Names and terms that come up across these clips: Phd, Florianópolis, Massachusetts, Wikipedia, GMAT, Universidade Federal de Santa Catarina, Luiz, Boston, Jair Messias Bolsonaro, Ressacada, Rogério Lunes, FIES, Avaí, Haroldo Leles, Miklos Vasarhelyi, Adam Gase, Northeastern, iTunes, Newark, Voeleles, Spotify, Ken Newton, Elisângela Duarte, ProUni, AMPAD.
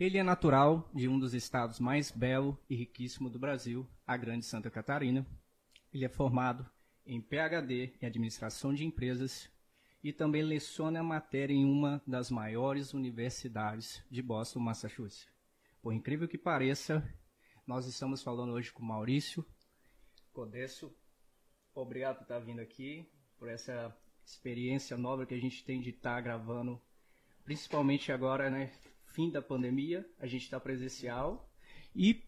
Ele é natural de um dos estados mais belo e riquíssimo do Brasil, a Grande Santa Catarina. Ele é formado em PhD em Administração de Empresas e também leciona a matéria em uma das maiores universidades de Boston, Massachusetts. Por incrível que pareça, nós estamos falando hoje com Maurício Codesso. Obrigado por estar vindo aqui, por essa experiência nova que a gente tem de estar gravando, principalmente agora, né? Fim da pandemia, a gente está presencial. E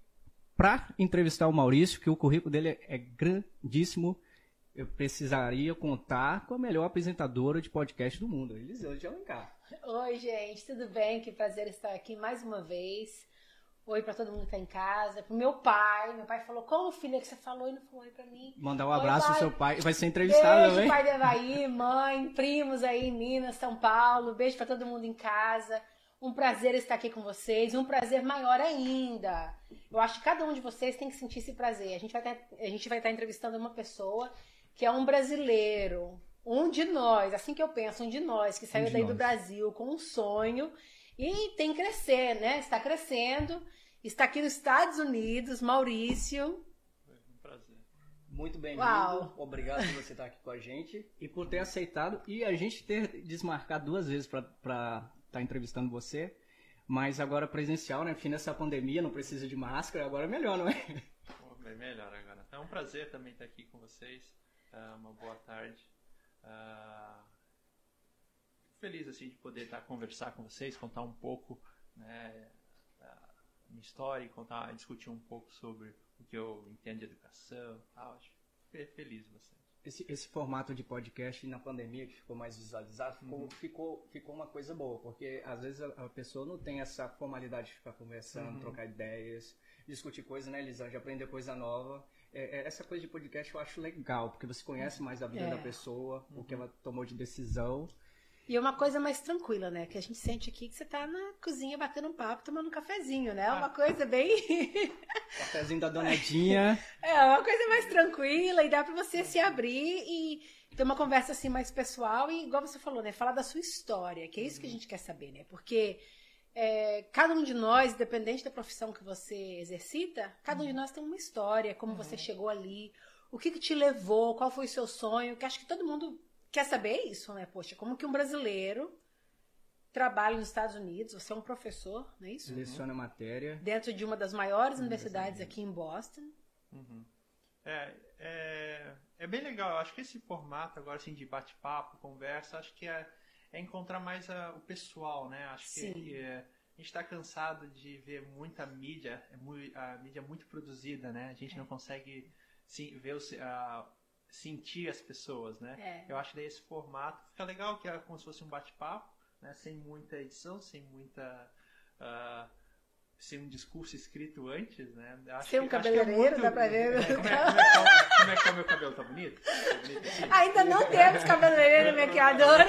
para entrevistar o Maurício, que o currículo dele é grandíssimo, eu precisaria contar com a melhor apresentadora de podcast do mundo, Elisângela Duarte. Oi, gente, tudo bem? Que prazer estar aqui mais uma vez. Oi para todo mundo que está em casa, para o meu pai falou, como filho é que você falou e não falou oi para mim? Mandar um abraço ao seu pai, vai ser entrevistado também. Beijo, pai de Avaí, mãe, primos aí em Minas, São Paulo, beijo para todo mundo em casa. Um prazer estar aqui com vocês, um prazer maior ainda. Eu acho que cada um de vocês tem que sentir esse prazer. A gente vai estar entrevistando uma pessoa que é um brasileiro, um de nós, assim que eu penso, um de nós, que saiu daí do Brasil com um sonho e tem que crescer, né? Está crescendo, está aqui nos Estados Unidos, Maurício. Um prazer. Muito bem-vindo, obrigado por você estar aqui com a gente e por ter aceitado e a gente ter desmarcado duas vezes para tá entrevistando você, mas agora presencial, né? Fim dessa pandemia, não precisa de máscara, agora é melhor, não é? Pô, bem melhor agora. É um prazer também estar aqui com vocês, uma boa tarde. Feliz, assim, de poder estar conversar com vocês, contar um pouco, né, da minha história, discutir um pouco sobre o que eu entendo de educação e tal. Acho feliz você. Esse formato de podcast na pandemia que ficou mais visualizado, ficou uma coisa boa, porque às vezes a pessoa não tem essa formalidade de ficar conversando, trocar ideias, discutir coisas, né, Elisângela? Aprender coisa nova. Essa coisa de podcast eu acho legal, porque você conhece mais a vida da pessoa, o que ela tomou de decisão. E é uma coisa mais tranquila, né? Que a gente sente aqui que você tá na cozinha batendo um papo, tomando um cafezinho, né? Uma coisa bem... Cafezinho da donadinha. É, uma coisa mais tranquila e dá pra você se abrir e ter uma conversa assim mais pessoal e, igual você falou, né? Falar da sua história, que é isso que a gente quer saber, né? Porque cada um de nós, independente da profissão que você exercita, cada um de nós tem uma história, como você chegou ali, o que te levou, qual foi o seu sonho, que acho que todo mundo... Quer saber isso, né? Poxa, como que um brasileiro trabalha nos Estados Unidos, você é um professor, não é isso? Leciona matéria. Dentro de uma das maiores universidades aqui em Boston. É bem legal, eu acho que esse formato agora assim, de bate-papo, conversa, acho que é encontrar mais o pessoal, né? Acho que a gente está cansado de ver muita mídia, a mídia muito produzida, né? A gente não consegue ver sentir as pessoas, né? Eu acho que daí esse formato fica legal, que é como se fosse um bate-papo, né? Sem muita edição, sem um discurso escrito antes, né? Sem um cabeleireiro, dá pra ver. Como é que o meu cabelo tá bonito? Ainda não temos cabeleireiro, maquiadora.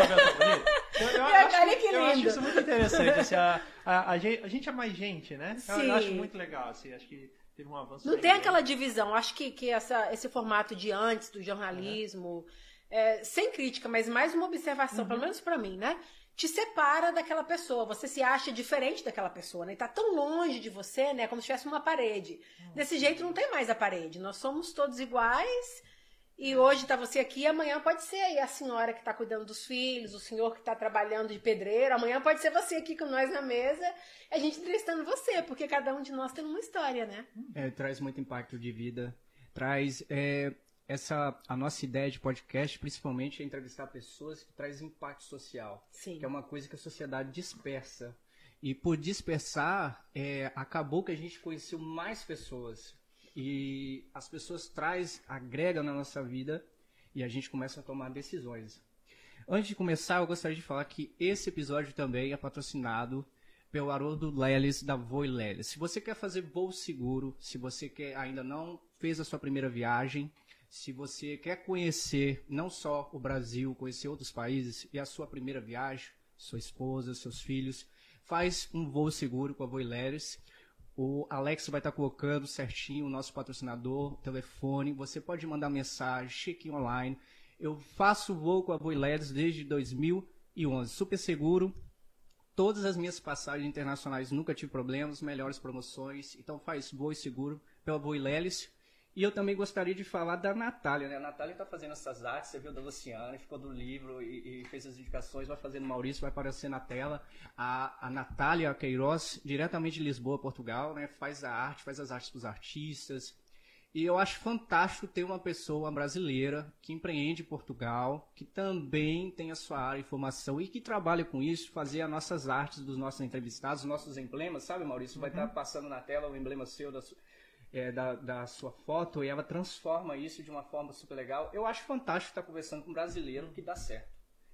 Olha que lindo. Eu acho isso muito interessante. Assim, a gente é mais gente, né? Eu acho muito legal, assim, acho que teve um avanço. Não tem aquela divisão. Acho que esse formato de antes do jornalismo, sem crítica, mas mais uma observação, pelo menos pra mim, né? Te separa daquela pessoa. Você se acha diferente daquela pessoa, né? E tá tão longe de você, né? Como se tivesse uma parede. Desse jeito não tem mais a parede. Nós somos todos iguais e hoje tá você aqui, amanhã pode ser aí a senhora que tá cuidando dos filhos, o senhor que tá trabalhando de pedreiro, amanhã pode ser você aqui com nós na mesa. A gente entrevistando você, porque cada um de nós tem uma história, né? Traz muito impacto de vida. Traz a nossa ideia de podcast, principalmente, é entrevistar pessoas que traz impacto social. Sim. Que é uma coisa que a sociedade dispersa. E por dispersar, acabou que a gente conheceu mais pessoas. E as pessoas agregam na nossa vida e a gente começa a tomar decisões. Antes de começar, eu gostaria de falar que esse episódio também é patrocinado pelo Haroldo Leles, da Voeleles. Se você quer fazer voo seguro, se você ainda não fez a sua primeira viagem, se você quer conhecer não só o Brasil, conhecer outros países, e a sua primeira viagem, sua esposa, seus filhos, faz um voo seguro com a Voeleles. O Alex vai estar colocando certinho o nosso patrocinador, telefone, você pode mandar mensagem, check-in online. Eu faço voo com a Voeleles desde 2011, super seguro. Todas as minhas passagens internacionais nunca tive problemas, melhores promoções, então faz boa e seguro pela Voeleles. E eu também gostaria de falar da Natália, né? A Natália tá fazendo essas artes, você viu da Luciana, ficou do livro e fez as indicações, vai fazendo Maurício, vai aparecer na tela. A Natália Queiroz, diretamente de Lisboa, Portugal, né? Faz a arte, faz as artes para os artistas. E eu acho fantástico ter uma pessoa brasileira que empreende em Portugal, que também tem a sua área de formação e que trabalha com isso, fazer as nossas artes dos nossos entrevistados, os nossos emblemas, sabe, Maurício? Vai estar passando na tela o emblema seu da sua foto e ela transforma isso de uma forma super legal. Eu acho fantástico estar conversando com um brasileiro que dá certo,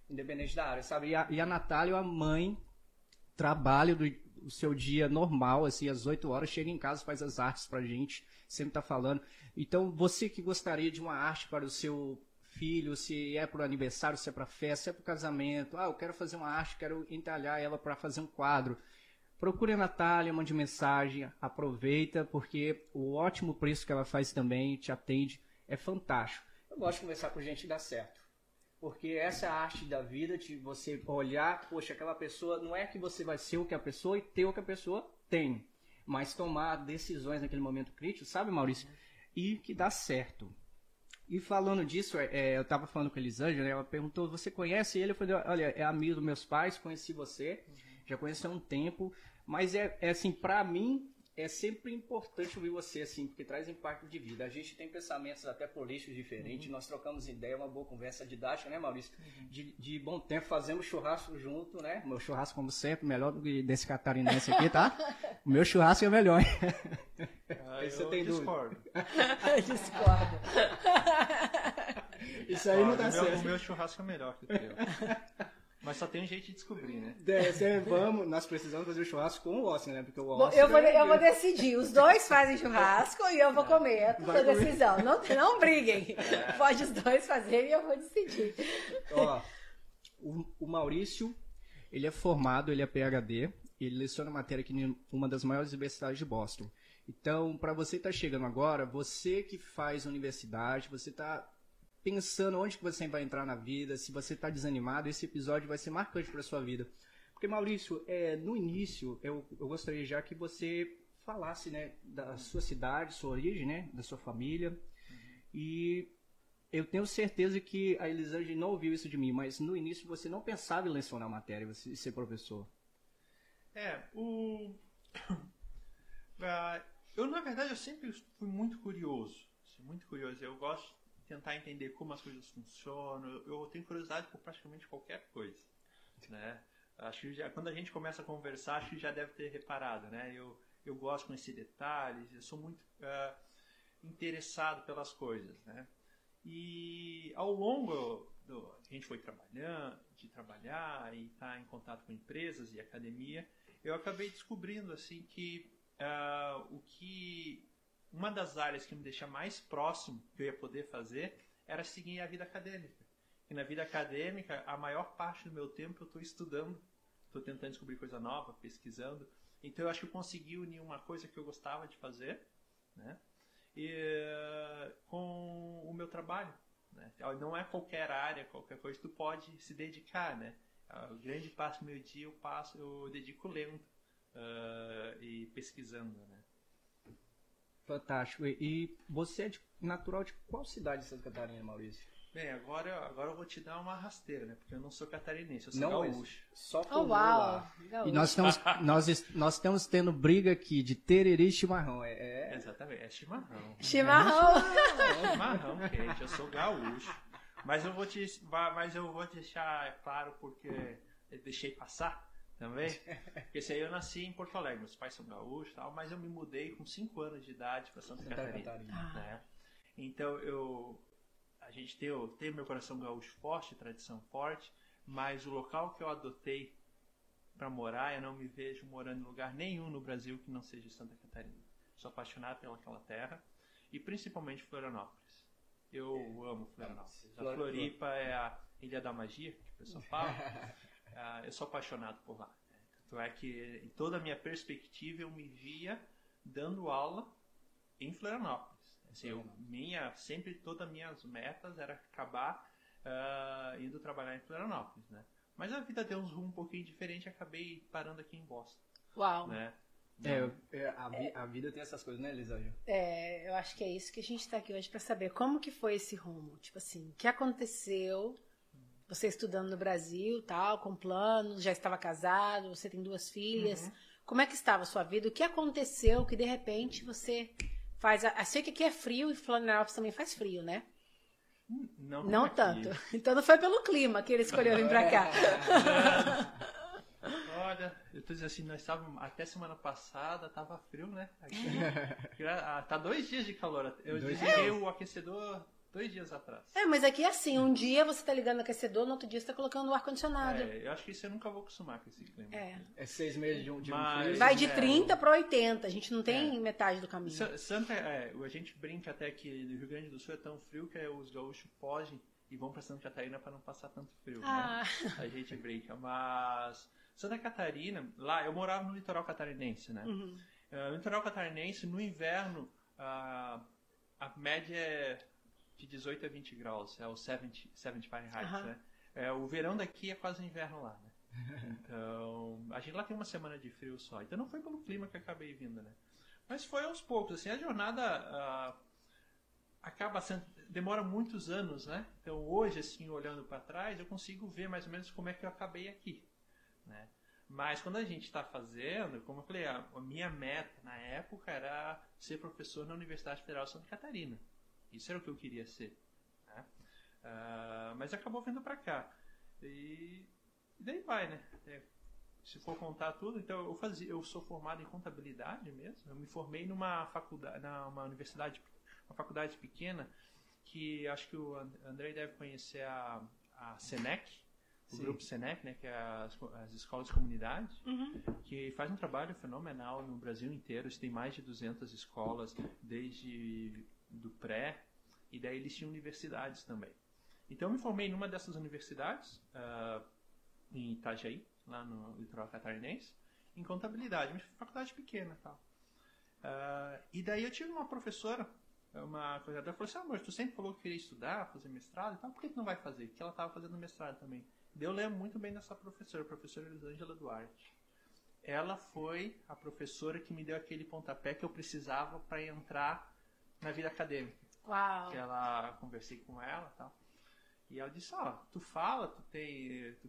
independente da área, sabe? E a Natália, a mãe, trabalha o seu dia normal, assim, às 8 horas, chega em casa, faz as artes pra gente, sempre tá falando. Então, você que gostaria de uma arte para o seu filho, se é pro aniversário, se é pra festa, se é pro casamento, eu quero fazer uma arte, quero entalhar ela para fazer um quadro. Procure a Natália, mande mensagem, aproveita, porque o ótimo preço que ela faz também, te atende, é fantástico. Eu gosto de conversar com gente e dar certo, porque essa arte da vida, de você olhar, poxa, aquela pessoa, não é que você vai ser o que a pessoa e ter o que a pessoa tem, mas tomar decisões naquele momento crítico, sabe, Maurício? E que dá certo. E falando disso, eu estava falando com a Elisângela, né? Ela perguntou, você conhece ele? Eu falei, olha, é amigo dos meus pais, conheci você, já conheci há um tempo, mas assim, para mim, é sempre importante ouvir você, assim, porque traz impacto de vida. A gente tem pensamentos até políticos diferentes, nós trocamos ideia, uma boa conversa didática, né, Maurício? De bom tempo, fazemos churrasco junto, né? Meu churrasco, como sempre, melhor do que desse catarinense aqui, tá? O meu churrasco é melhor, hein? Você tem discordo. Discordo. Isso aí não dá certo. O meu churrasco é melhor que o teu. Mas só tem um jeito de descobrir, né? Nós precisamos fazer o churrasco com o Austin, né? Porque o Austin... Eu vou decidir. Os dois fazem churrasco e eu vou comer. É toda decisão. Não briguem. Pode os dois fazerem e eu vou decidir. Ó, o Maurício, ele é formado, ele é PhD. Ele leciona matéria aqui em uma das maiores universidades de Boston. Então, para você que tá chegando agora, você que faz universidade, você tá pensando onde que você vai entrar na vida, se você está desanimado, esse episódio vai ser marcante para a sua vida. Porque, Maurício, no início, eu gostaria já que você falasse, né, da sua cidade, sua origem, né, da sua família. E eu tenho certeza que a Elisângela não ouviu isso de mim, mas no início você não pensava em lecionar a matéria, você ser professor. Eu, na verdade, eu sempre fui muito curioso. Muito curioso. Eu gosto tentar entender como as coisas funcionam. Eu tenho curiosidade por praticamente qualquer coisa, né? Acho que já, quando a gente começa a conversar, acho que já deve ter reparado, né? Eu gosto de conhecer detalhes, eu sou muito interessado pelas coisas, né? E ao longo a gente foi trabalhando, e estar em contato com empresas e academia, eu acabei descobrindo assim que uma das áreas que me deixa mais próximo que eu ia poder fazer era seguir a vida acadêmica. E na vida acadêmica, a maior parte do meu tempo eu estou estudando, estou tentando descobrir coisa nova, pesquisando. Então eu acho que eu consegui unir uma coisa que eu gostava de fazer, né, com o meu trabalho, né? Não é qualquer área, qualquer coisa que tu pode se dedicar, né? O grande parte do meu dia eu dedico lendo e pesquisando, né? Fantástico. E você é natural de qual cidade de Santa Catarina, Maurício? Bem, agora eu vou te dar uma rasteira, né? Porque eu não sou catarinense, eu sou gaúcho. Só por lá. E nós estamos tendo briga aqui de tererê e chimarrão. Exatamente, é chimarrão. Chimarrão! Chimarrão, gente, eu sou gaúcho. Mas eu vou deixar claro porque eu deixei passar. Também? Porque assim, eu nasci em Porto Alegre, meus pais são gaúchos e tal, mas eu me mudei com 5 anos de idade para Santa Catarina. Né? Então a gente tem meu coração gaúcho forte, tradição forte, mas o local que eu adotei para morar, eu não me vejo morando em lugar nenhum no Brasil que não seja Santa Catarina. Sou apaixonado pelaquela terra e principalmente Florianópolis. Eu amo Florianópolis. A Floripa é a Ilha da Magia, que o pessoal fala. Eu sou apaixonado por lá. Tanto é que, em toda a minha perspectiva, eu me via dando aula em Florianópolis. Assim, todas as minhas metas era acabar indo trabalhar em Florianópolis, né? Mas a vida deu uns rumos um pouquinho diferente e acabei parando aqui em Boston. Uau! Né? A vida tem essas coisas, né, Elisângela? É, eu acho que é isso que a gente está aqui hoje para saber. Como que foi esse rumo? Tipo assim, o que aconteceu? Você estudando no Brasil, tal, com planos, já estava casado, você tem 2 filhas. Uhum. Como é que estava a sua vida? O que aconteceu que, de repente, você faz... Eu sei que aqui é frio e Florianópolis também faz frio, né? Não tanto. Aqui. Então não foi pelo clima que ele escolheu vir para cá. Olha, eu tô dizendo assim, nós estávamos até semana passada, tava frio, né? Aqui, tá 2 dias de calor. Eu desliguei o aquecedor 2 dias atrás. É, mas aqui é assim, um dia você tá ligando o aquecedor, no outro dia você tá colocando o ar-condicionado. É, eu acho que isso eu nunca vou acostumar com esse clima. É 6 meses de um frio. Vai de 30 para 80, a gente não tem metade do caminho. A gente brinca até que o Rio Grande do Sul é tão frio que os gaúchos fogem e vão pra Santa Catarina para não passar tanto frio, né? A gente brinca, mas... Santa Catarina, lá, eu morava no litoral catarinense, né? Uhum. No litoral catarinense, no inverno, a média é de 18 a 20 graus, é o 70 Fahrenheit, né? O verão daqui é quase inverno lá, né? Então, a gente lá tem uma semana de frio só. Então, não foi pelo clima que eu acabei vindo, né? Mas foi aos poucos, assim, a jornada acaba sendo... Demora muitos anos, né? Então, hoje, assim, olhando para trás, eu consigo ver mais ou menos como é que eu acabei aqui. Né? Mas quando a gente está fazendo, como eu falei, a minha meta na época era ser professor na Universidade Federal de Santa Catarina. Isso era o que eu queria ser, né? Mas acabou vindo para cá. E daí vai, né? Se for contar tudo, então eu sou formado em contabilidade mesmo. Eu me formei numa faculdade, uma faculdade pequena, que acho que o Andrei deve conhecer, a SENAC. O grupo SENAC, né, que é as escolas de comunidade, que faz um trabalho fenomenal no Brasil inteiro. Eles têm mais de 200 escolas, desde do pré, e daí eles tinham universidades também. Então eu me formei numa dessas universidades, em Itajaí, lá no litoral catarinense, em contabilidade, uma faculdade pequena e tal. E daí eu tive uma professora, uma coordenadora, falou assim: amor, tu sempre falou que queria estudar, fazer mestrado e tal, por que tu não vai fazer? Porque ela estava fazendo mestrado também. Eu lembro muito bem dessa professora, a professora Elisângela Duarte. Ela foi a professora que me deu aquele pontapé que eu precisava para entrar na vida acadêmica. Uau! Ela, conversei com ela e tal. E ela disse: ó, tu fala, tu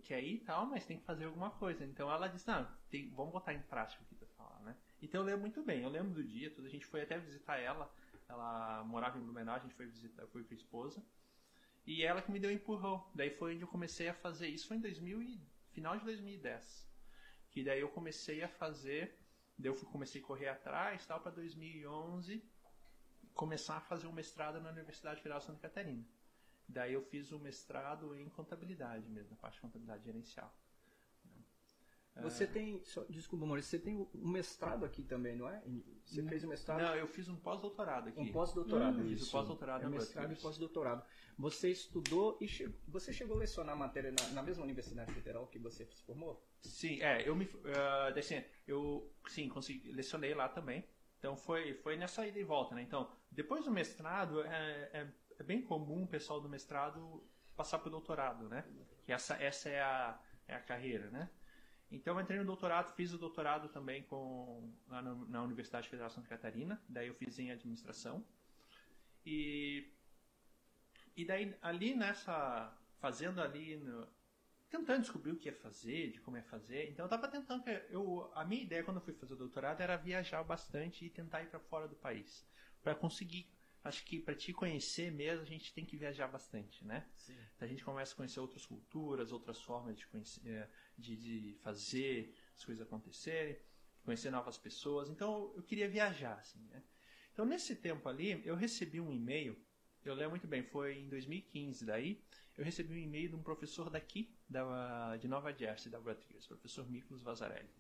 quer ir e tal, mas tem que fazer alguma coisa. Então ela disse: não, vamos botar em prática o que tu fala, né? Então eu lembro muito bem, eu lembro do dia, a gente foi até visitar ela. Ela morava em Blumenau, a gente foi visitar, foi com a esposa. E ela que me deu um empurrão. Daí foi onde eu comecei a fazer. Isso foi em final de 2010. Que daí eu comecei a fazer. Daí eu comecei a correr atrás, tal, para 2011 começar a fazer um mestrado na Universidade Federal de Santa Catarina. Daí eu fiz um mestrado em contabilidade mesmo, na parte de contabilidade gerencial. Você tem... Desculpa, Maurício, você tem um mestrado aqui também, não é? Você fez um mestrado... Não, eu fiz um pós-doutorado aqui. Um pós-doutorado, isso. Eu fiz um pós-doutorado. Mestrado e pós-doutorado. Você estudou e você chegou a lecionar matéria na mesma Universidade Federal que você se formou? Sim, consegui, lecionei lá também. Então, foi nessa ida e volta, né? Então, depois do mestrado, é bem comum o pessoal do mestrado passar para o doutorado, né? Que essa é a carreira, né? Então eu entrei no doutorado, fiz o doutorado também lá na Universidade Federal de Santa Catarina. Daí eu fiz em administração. E daí ali tentando descobrir o que ia fazer, de como ia fazer. Então eu estava tentando, a minha ideia quando eu fui fazer o doutorado era viajar bastante e tentar ir para fora do país. Para conseguir, acho que para te conhecer mesmo, a gente tem que viajar bastante, né? Sim. Então a gente começa a conhecer outras culturas, outras formas de conhecer... De fazer as coisas acontecerem, conhecer novas pessoas. Então, eu queria viajar, assim, né? Então, nesse tempo ali, eu recebi um e-mail, eu lembro muito bem, foi em 2015 daí, eu recebi um e-mail de um professor daqui, de Nova Jersey, da Rutgers, professor Miklos Vasarhelyi.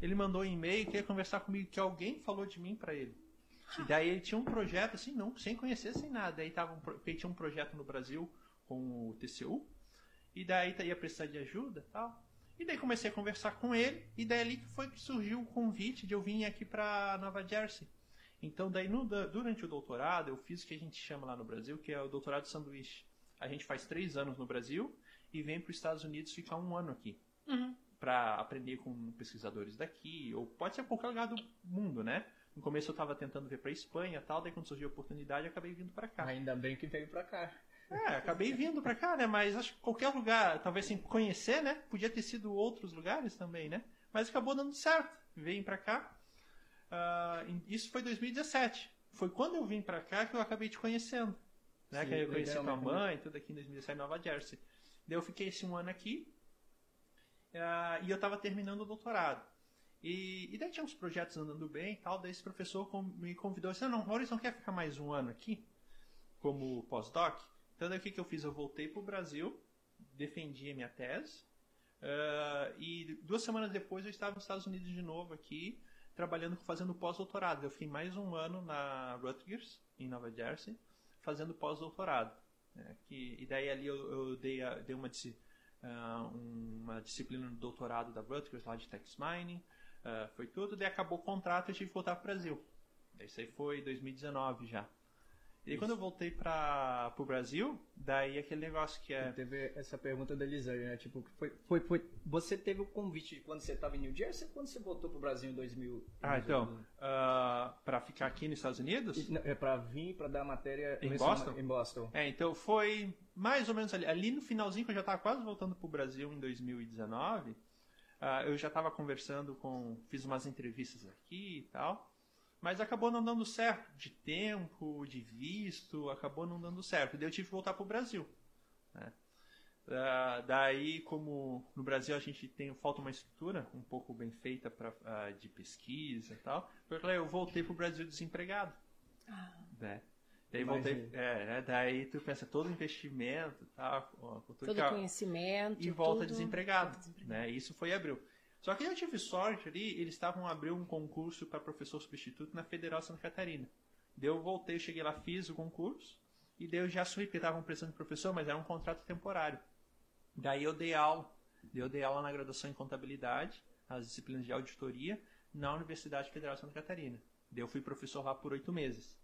Ele mandou um e-mail e queria conversar comigo, que alguém falou de mim para ele. E daí ele tinha um projeto, assim, sem conhecer, sem nada. Daí ele tinha um projeto no Brasil com o TCU, e daí ia precisar de ajuda e tal. E daí comecei a conversar com ele, e daí ali foi que surgiu o convite de eu vir aqui para Nova Jersey. Então, daí durante o doutorado, eu fiz o que a gente chama lá no Brasil, que é o doutorado sanduíche. A gente faz 3 anos no Brasil, e vem para os Estados Unidos ficar um ano aqui. Uhum. Para aprender com pesquisadores daqui, ou pode ser qualquer lugar do mundo, né? No começo eu estava tentando ver para Espanha e tal, daí quando surgiu a oportunidade eu acabei vindo para cá. Ainda bem que veio para cá. É, acabei vindo para cá, né? Mas acho que qualquer lugar, talvez sem conhecer, né? Podia ter sido outros lugares também, né? Mas acabou dando certo. Vim para cá. Isso foi 2017. Foi quando eu vim para cá que eu acabei te conhecendo, né? Sim, que eu conheci tua mãe, tudo aqui em 2017, Nova Jersey. Daí eu fiquei esse um ano aqui. E eu estava terminando o doutorado. E daí tinha uns projetos andando bem e tal. Daí esse professor me convidou e disse: não, Maurício, não quer ficar mais um ano aqui? Como pós-doc? Então, daí o que eu fiz? Eu voltei para o Brasil, defendi a minha tese. E 2 semanas depois eu estava nos Estados Unidos de novo aqui, trabalhando, fazendo pós-doutorado. Eu fiquei mais um ano na Rutgers, em Nova Jersey, fazendo pós-doutorado. Né? E daí ali eu dei uma disciplina no doutorado da Rutgers, lá de text mining, foi tudo, daí acabou o contrato e eu tive que voltar para o Brasil. Isso aí foi 2019 já. E aí, quando eu voltei para o Brasil, daí aquele negócio que é... Teve essa pergunta da Elisângela, né? Tipo, você teve o convite de quando você estava em New Jersey ou quando você voltou para o Brasil em 2000? Então, para ficar aqui nos Estados Unidos? Não, é para vir, para dar matéria... Em Boston? Em Boston. É, então foi mais ou menos ali no finalzinho, que eu já estava quase voltando para o Brasil em 2019, eu já estava conversando fiz umas entrevistas aqui e tal... Mas acabou não dando certo, de tempo, de visto, acabou não dando certo. Daí eu tive que voltar para o Brasil. Né? Daí, como no Brasil a gente falta uma estrutura um pouco bem feita de pesquisa e tal, porque eu voltei para o Brasil desempregado. Né? Daí, voltei, né? Daí tu pensa, todo investimento, tá? Todo conhecimento. E volta desempregado. Né? Isso foi em abril. Só que eu tive sorte ali, eles estavam abrindo um concurso para professor substituto na Federal de Santa Catarina. Daí eu voltei, cheguei lá, fiz o concurso, e daí eu já soube que estavam precisando de professor, mas era um contrato temporário. Daí eu dei aula. Eu dei aula na graduação em contabilidade, as disciplinas de auditoria, na Universidade Federal de Santa Catarina. Daí eu fui professor lá por 8 meses.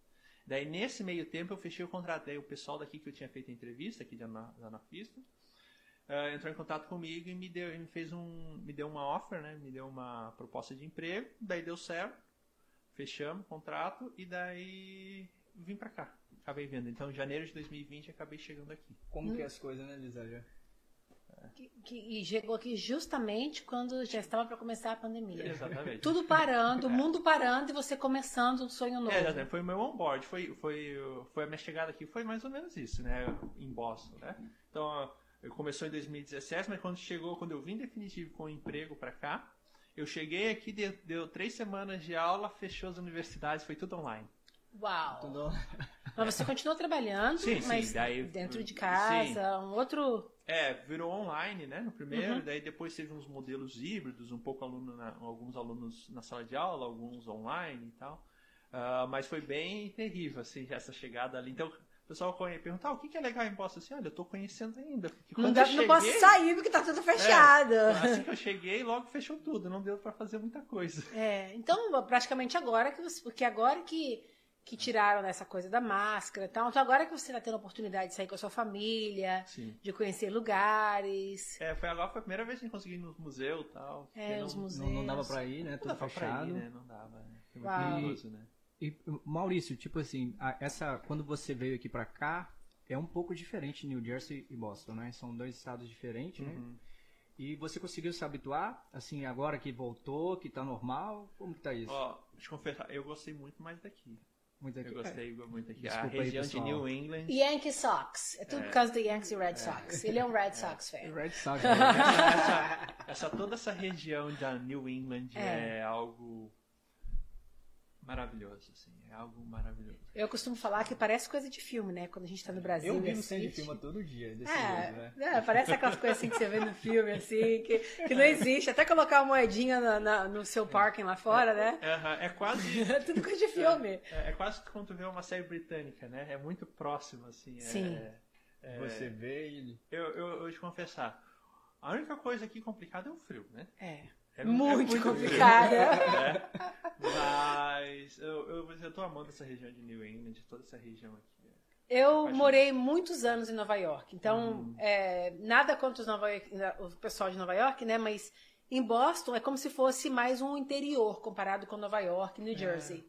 Daí nesse meio tempo eu fechei o contrato. Daí o pessoal daqui que eu tinha feito a entrevista, aqui da Northeastern, entrou em contato comigo e me deu uma offer, né? Me deu uma proposta de emprego, daí deu certo, fechamos o contrato e daí vim pra cá, acabei vindo. Então, em janeiro de 2020, acabei chegando aqui. Como que é as coisas, né, Lisa? E chegou aqui justamente quando já estava para começar a pandemia. Exatamente. Tudo parando, o mundo parando e você começando um sonho novo. Exatamente. Foi o meu onboard, foi a minha chegada aqui, foi mais ou menos isso, né? Em Boston, né? Então... Começou em 2017, mas quando eu vim definitivo com o emprego para cá, eu cheguei aqui, deu 3 semanas de aula, fechou as universidades, foi tudo online. Uau! Tudo... Mas você continuou trabalhando, mas daí, dentro de casa, um outro... Virou online, né, no primeiro, daí depois teve uns modelos híbridos, alguns alunos na sala de aula, alguns online e tal, mas foi bem terrível, assim, essa chegada ali, então... O pessoal perguntar o que é legal em Boston. Assim, olha, eu estou conhecendo ainda. Não posso sair porque está tudo fechado. Assim que eu cheguei, logo fechou tudo. Não deu para fazer muita coisa. Então, praticamente agora que você... Porque agora que tiraram essa coisa da máscara e tal. Então, agora que você está tendo a oportunidade de sair com a sua família, de conhecer lugares. Foi a primeira vez que eu consegui ir no museu e tal. Os museus. Não dava para ir, né? Tudo fechado. Não dava, né? Foi muito perigoso, né? E, Maurício, tipo assim, quando você veio aqui pra cá, é um pouco diferente New Jersey e Boston, né? São 2 estados diferentes, né? E você conseguiu se habituar, assim, agora que voltou, que tá normal? Como que tá isso? Deixa eu confessar, eu gostei muito mais daqui. Eu gostei muito daqui. Desculpa, a região de New England. Yankee Sox. É tudo por causa do Yankees e Red Sox. Ele é um Red Sox fan. Red Sox. Toda essa região da New England é algo... maravilhoso, assim, é algo maravilhoso. Eu costumo falar que parece coisa de filme, né? Quando a gente tá no Brasil. Eu vivo cena de filme todo dia, desse jeito, né? Parece aquelas coisas assim que você vê no filme, assim, que não existe. Até colocar uma moedinha no seu parking lá fora, né? É quase... Tudo coisa de filme. É quase como tu vê uma série britânica, né? É muito próximo, assim. Sim. Você vê ele... Eu te confessar, a única coisa aqui complicada é o frio, né? É muito complicado. Mas eu estou amando essa região de New England, toda essa região aqui. Eu morei muitos anos em Nova York, então nada contra o pessoal de Nova York, né? Mas em Boston é como se fosse mais um interior comparado com Nova York, New Jersey.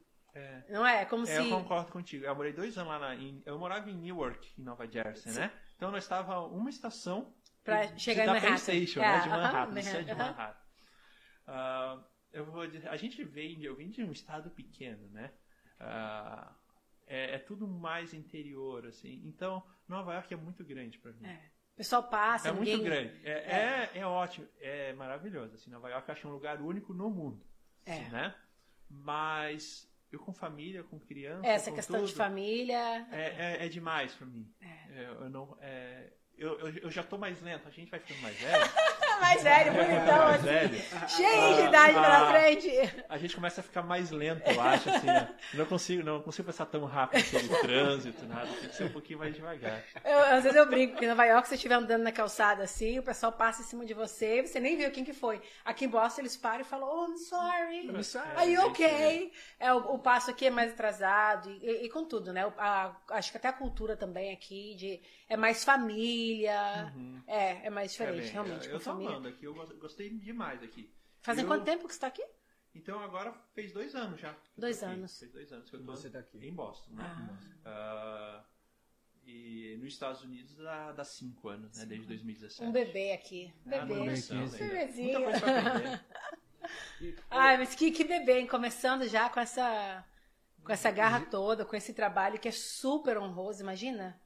Não é? Como se... Eu concordo contigo. Eu morei 2 anos lá, eu morava em Newark, em Nova Jersey, né? Então nós estava uma estação para chegar em Manhattan. Station, né? De Manhattan, isso é de Manhattan. Eu vim de um estado pequeno, né? É tudo mais interior, assim. Então, Nova York é muito grande para mim. O pessoal passa, muito grande. É ótimo, é maravilhoso. Assim, Nova York eu acho um lugar único no mundo. Assim, né? Mas eu com família, com criança, essa questão de família... É demais para mim. Eu já tô mais lento, a gente vai ficando mais velho. Mais velho, bonitão, mais velho. Cheio de idade pela frente. A gente começa a ficar mais lento, eu acho, assim. Não consigo pensar tão rápido sobre o trânsito, nada. Tem que ser um pouquinho mais devagar. Às vezes eu brinco, porque em Nova York, se você estiver andando na calçada assim, o pessoal passa em cima de você, você nem viu quem que foi. Aqui em Boston, eles param e falam, oh, I'm sorry. Are you okay? O passo aqui é mais atrasado e com tudo, né? Acho que até a cultura também aqui é mais família. É mais diferente, realmente, com família. Aqui, eu gostei demais aqui. Fazem quanto tempo que você está aqui? Então agora fez 2 anos já. 2 anos. Fez 2 anos que eu tô em Boston, né? E nos Estados Unidos dá 5 anos, né? Desde 2017. Um bebê aqui. Bebezinho. Muita coisa pra aprender. Ai, mas que bebê, hein? Começando já com essa garra toda, com esse trabalho que é super honroso, imagina?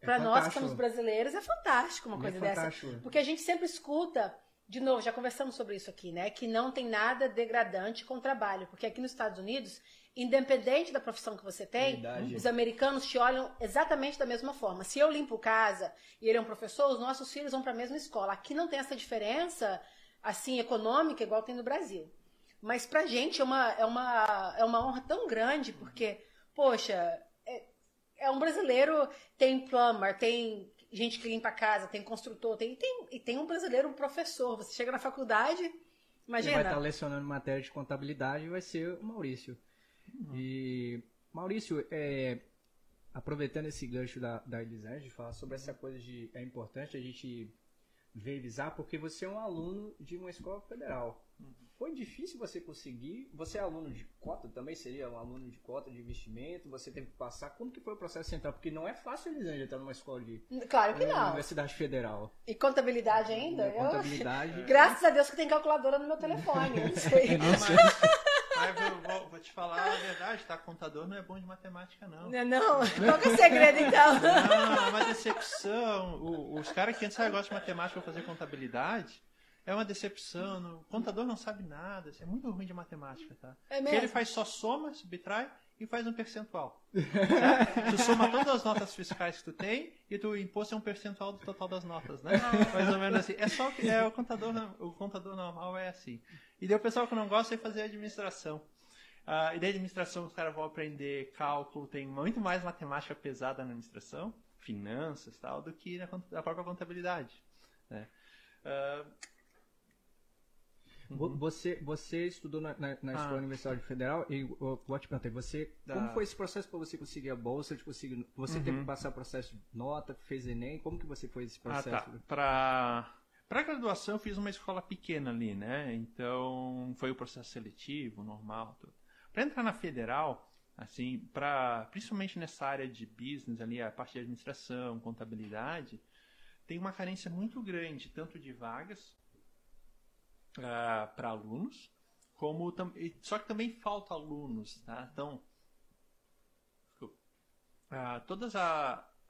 Para nós que somos brasileiros, é fantástico uma coisa dessa. Porque a gente sempre escuta, de novo, já conversamos sobre isso aqui, né? Que não tem nada degradante com o trabalho. Porque aqui nos Estados Unidos, independente da profissão que você tem, os americanos te olham exatamente da mesma forma. Se eu limpo casa e ele é um professor, os nossos filhos vão para a mesma escola. Aqui não tem essa diferença, assim, econômica, igual tem no Brasil. Mas pra gente é uma honra tão grande, porque, poxa... É um brasileiro, tem plumber, tem gente que limpa a casa, tem construtor, tem um brasileiro, um professor. Você chega na faculdade, imagina. Ele vai estar lecionando matéria de contabilidade e vai ser o Maurício. E, Maurício, aproveitando esse gancho da Elisângela, de falar sobre essa coisa de... É importante a gente revisar, porque você é um aluno de uma escola federal. Foi difícil você conseguir? Você é aluno de cota? Também seria um aluno de cota de investimento? Você teve que passar? Como que foi o processo central? Porque não é fácil, Elisângela, estar numa escola de... Claro que não. Universidade Federal. E contabilidade ainda? Contabilidade. Graças a Deus que tem calculadora no meu telefone. Eu não sei. Mas eu vou te falar a verdade, tá? Contador não é bom de matemática, não. Não? Qual que é o segredo, então? Não, é uma decepção. Os caras que antes gostam de matemática para fazer contabilidade... É uma decepção, o contador não sabe nada, é muito ruim de matemática, tá? É mesmo? Porque ele faz só soma, subtrai e faz um percentual. Tu soma todas as notas fiscais que tu tem e tu imposto é um percentual do total das notas, né? Mais ou menos assim. É só que o contador normal é assim. E daí o pessoal que não gosta é fazer administração. E daí administração os caras vão aprender cálculo, tem muito mais matemática pesada na administração, finanças e tal, do que na própria contabilidade, né? Você estudou na Escola Universidade Federal e eu te perguntei, como foi esse processo para você conseguir a bolsa? Você teve que passar processo de nota, fez Enem, como que você foi esse processo? Para graduação eu fiz uma escola pequena ali, né? Então foi o processo seletivo, normal. Para entrar na Federal, assim, principalmente nessa área de business, ali, a parte de administração, contabilidade, tem uma carência muito grande, tanto de vagas, para alunos, só que também falta alunos, tá? Então, todas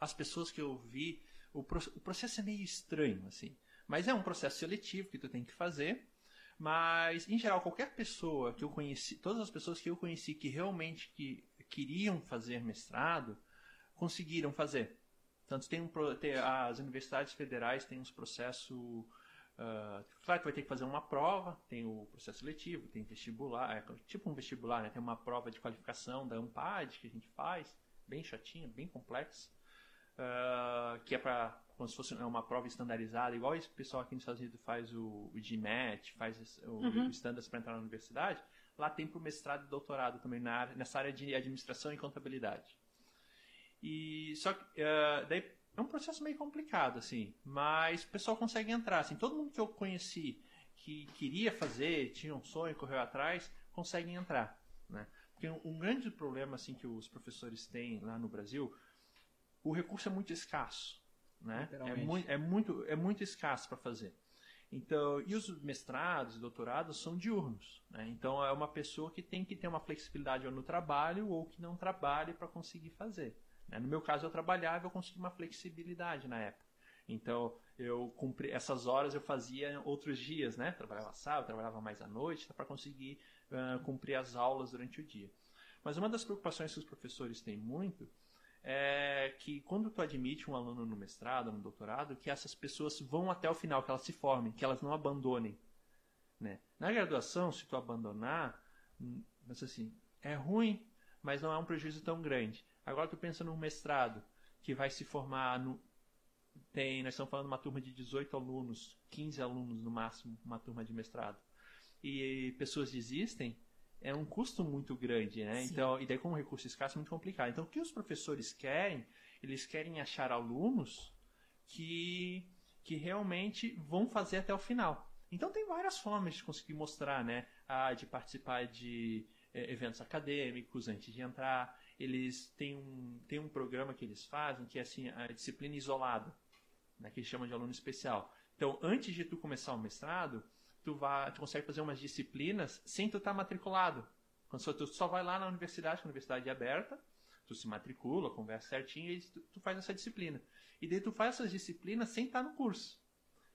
as pessoas que eu vi, o processo é meio estranho, assim, mas é um processo seletivo que tu tem que fazer, mas, em geral, qualquer pessoa que eu conheci, todas as pessoas que eu conheci que realmente queriam fazer mestrado, conseguiram fazer. Tanto as universidades federais têm uns processos... claro que vai ter que fazer uma prova, tem o processo seletivo, tem vestibular, tipo um vestibular, né? Tem uma prova de qualificação da AMPAD que a gente faz, bem chatinha, bem complexa, que é como se fosse uma prova estandarizada, igual esse pessoal aqui nos Estados Unidos faz o GMAT, faz o standards para entrar na universidade, lá tem para o mestrado e doutorado também nessa área de administração e contabilidade. E só que daí é um processo meio complicado, assim, mas o pessoal consegue entrar, assim, todo mundo que eu conheci que queria fazer, tinha um sonho, correu atrás, consegue entrar, né? Porque um grande problema, assim, que os professores têm lá no Brasil, o recurso é muito escasso, né? É muito escasso para fazer. Então, e os mestrados e doutorados são diurnos, né? Então, é uma pessoa que tem que ter uma flexibilidade ou no trabalho ou que não trabalhe para conseguir fazer, né? No meu caso, eu trabalhava e eu consegui uma flexibilidade na época. Então, eu cumpri essas horas, eu fazia outros dias, né? Trabalhava sábado, trabalhava mais à noite para conseguir cumprir as aulas durante o dia. Mas uma das preocupações que os professores têm muito é que quando tu admite um aluno no mestrado, no doutorado, que essas pessoas vão até o final, que elas se formem, que elas não abandonem, né? Na graduação, se tu abandonar, mas assim, é ruim, mas não é um prejuízo tão grande. Agora tu pensa num mestrado que vai se formar, nós estamos falando de uma turma de 18 alunos, 15 alunos no máximo, uma turma de mestrado, e pessoas desistem, é um custo muito grande, né? Então, e daí com um recurso escasso é muito complicado. Então, o que os professores querem? Eles querem achar alunos que realmente vão fazer até o final. Então, tem várias formas de conseguir mostrar, né? De participar de eventos acadêmicos antes de entrar. Eles têm um programa que eles fazem, que é assim, a disciplina isolada, né? Que eles chamam de aluno especial. Então, antes de tu começar o mestrado, tu consegue fazer umas disciplinas sem tu estar matriculado. Tu só vai lá na universidade, que a universidade é aberta, tu se matricula, conversa certinho e tu faz essa disciplina. E daí tu faz essas disciplinas sem estar no curso.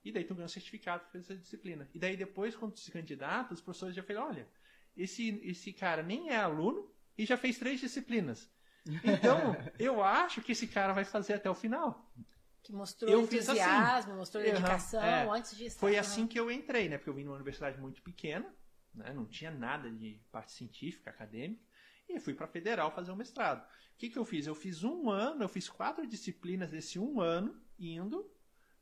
E daí tu ganha um certificado que fez essa disciplina. E daí depois, quando tu se candidata, os professores já falam, olha, esse cara nem é aluno e já fez 3 disciplinas. Então, eu acho que esse cara vai fazer até o final. Que mostrou entusiasmo, assim, mostrou dedicação antes de estar. Foi assim que eu entrei, né? Porque eu vim numa universidade muito pequena, né? Não tinha nada de parte científica, acadêmica, e fui para a Federal fazer um mestrado. O que eu fiz? Eu fiz um ano, eu fiz 4 disciplinas desse um ano, indo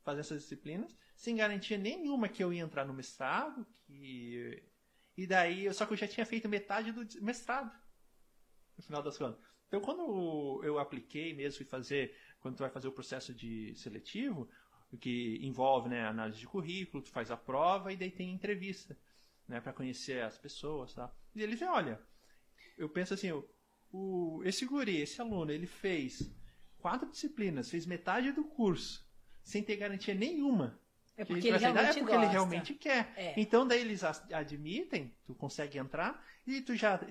fazer essas disciplinas, sem garantia nenhuma que eu ia entrar no mestrado, e daí, só que eu já tinha feito metade do mestrado, no final das contas. Então, quando eu apliquei mesmo, fui fazer... Quando tu vai fazer o processo de seletivo, que envolve, né, análise de currículo, tu faz a prova e daí tem entrevista, né, para conhecer as pessoas, tá? E eles veem, olha, eu penso assim, esse aluno, ele fez 4 disciplinas, fez metade do curso, sem ter garantia nenhuma. É porque ele realmente quer. É. Então, daí eles admitem, tu consegue entrar, e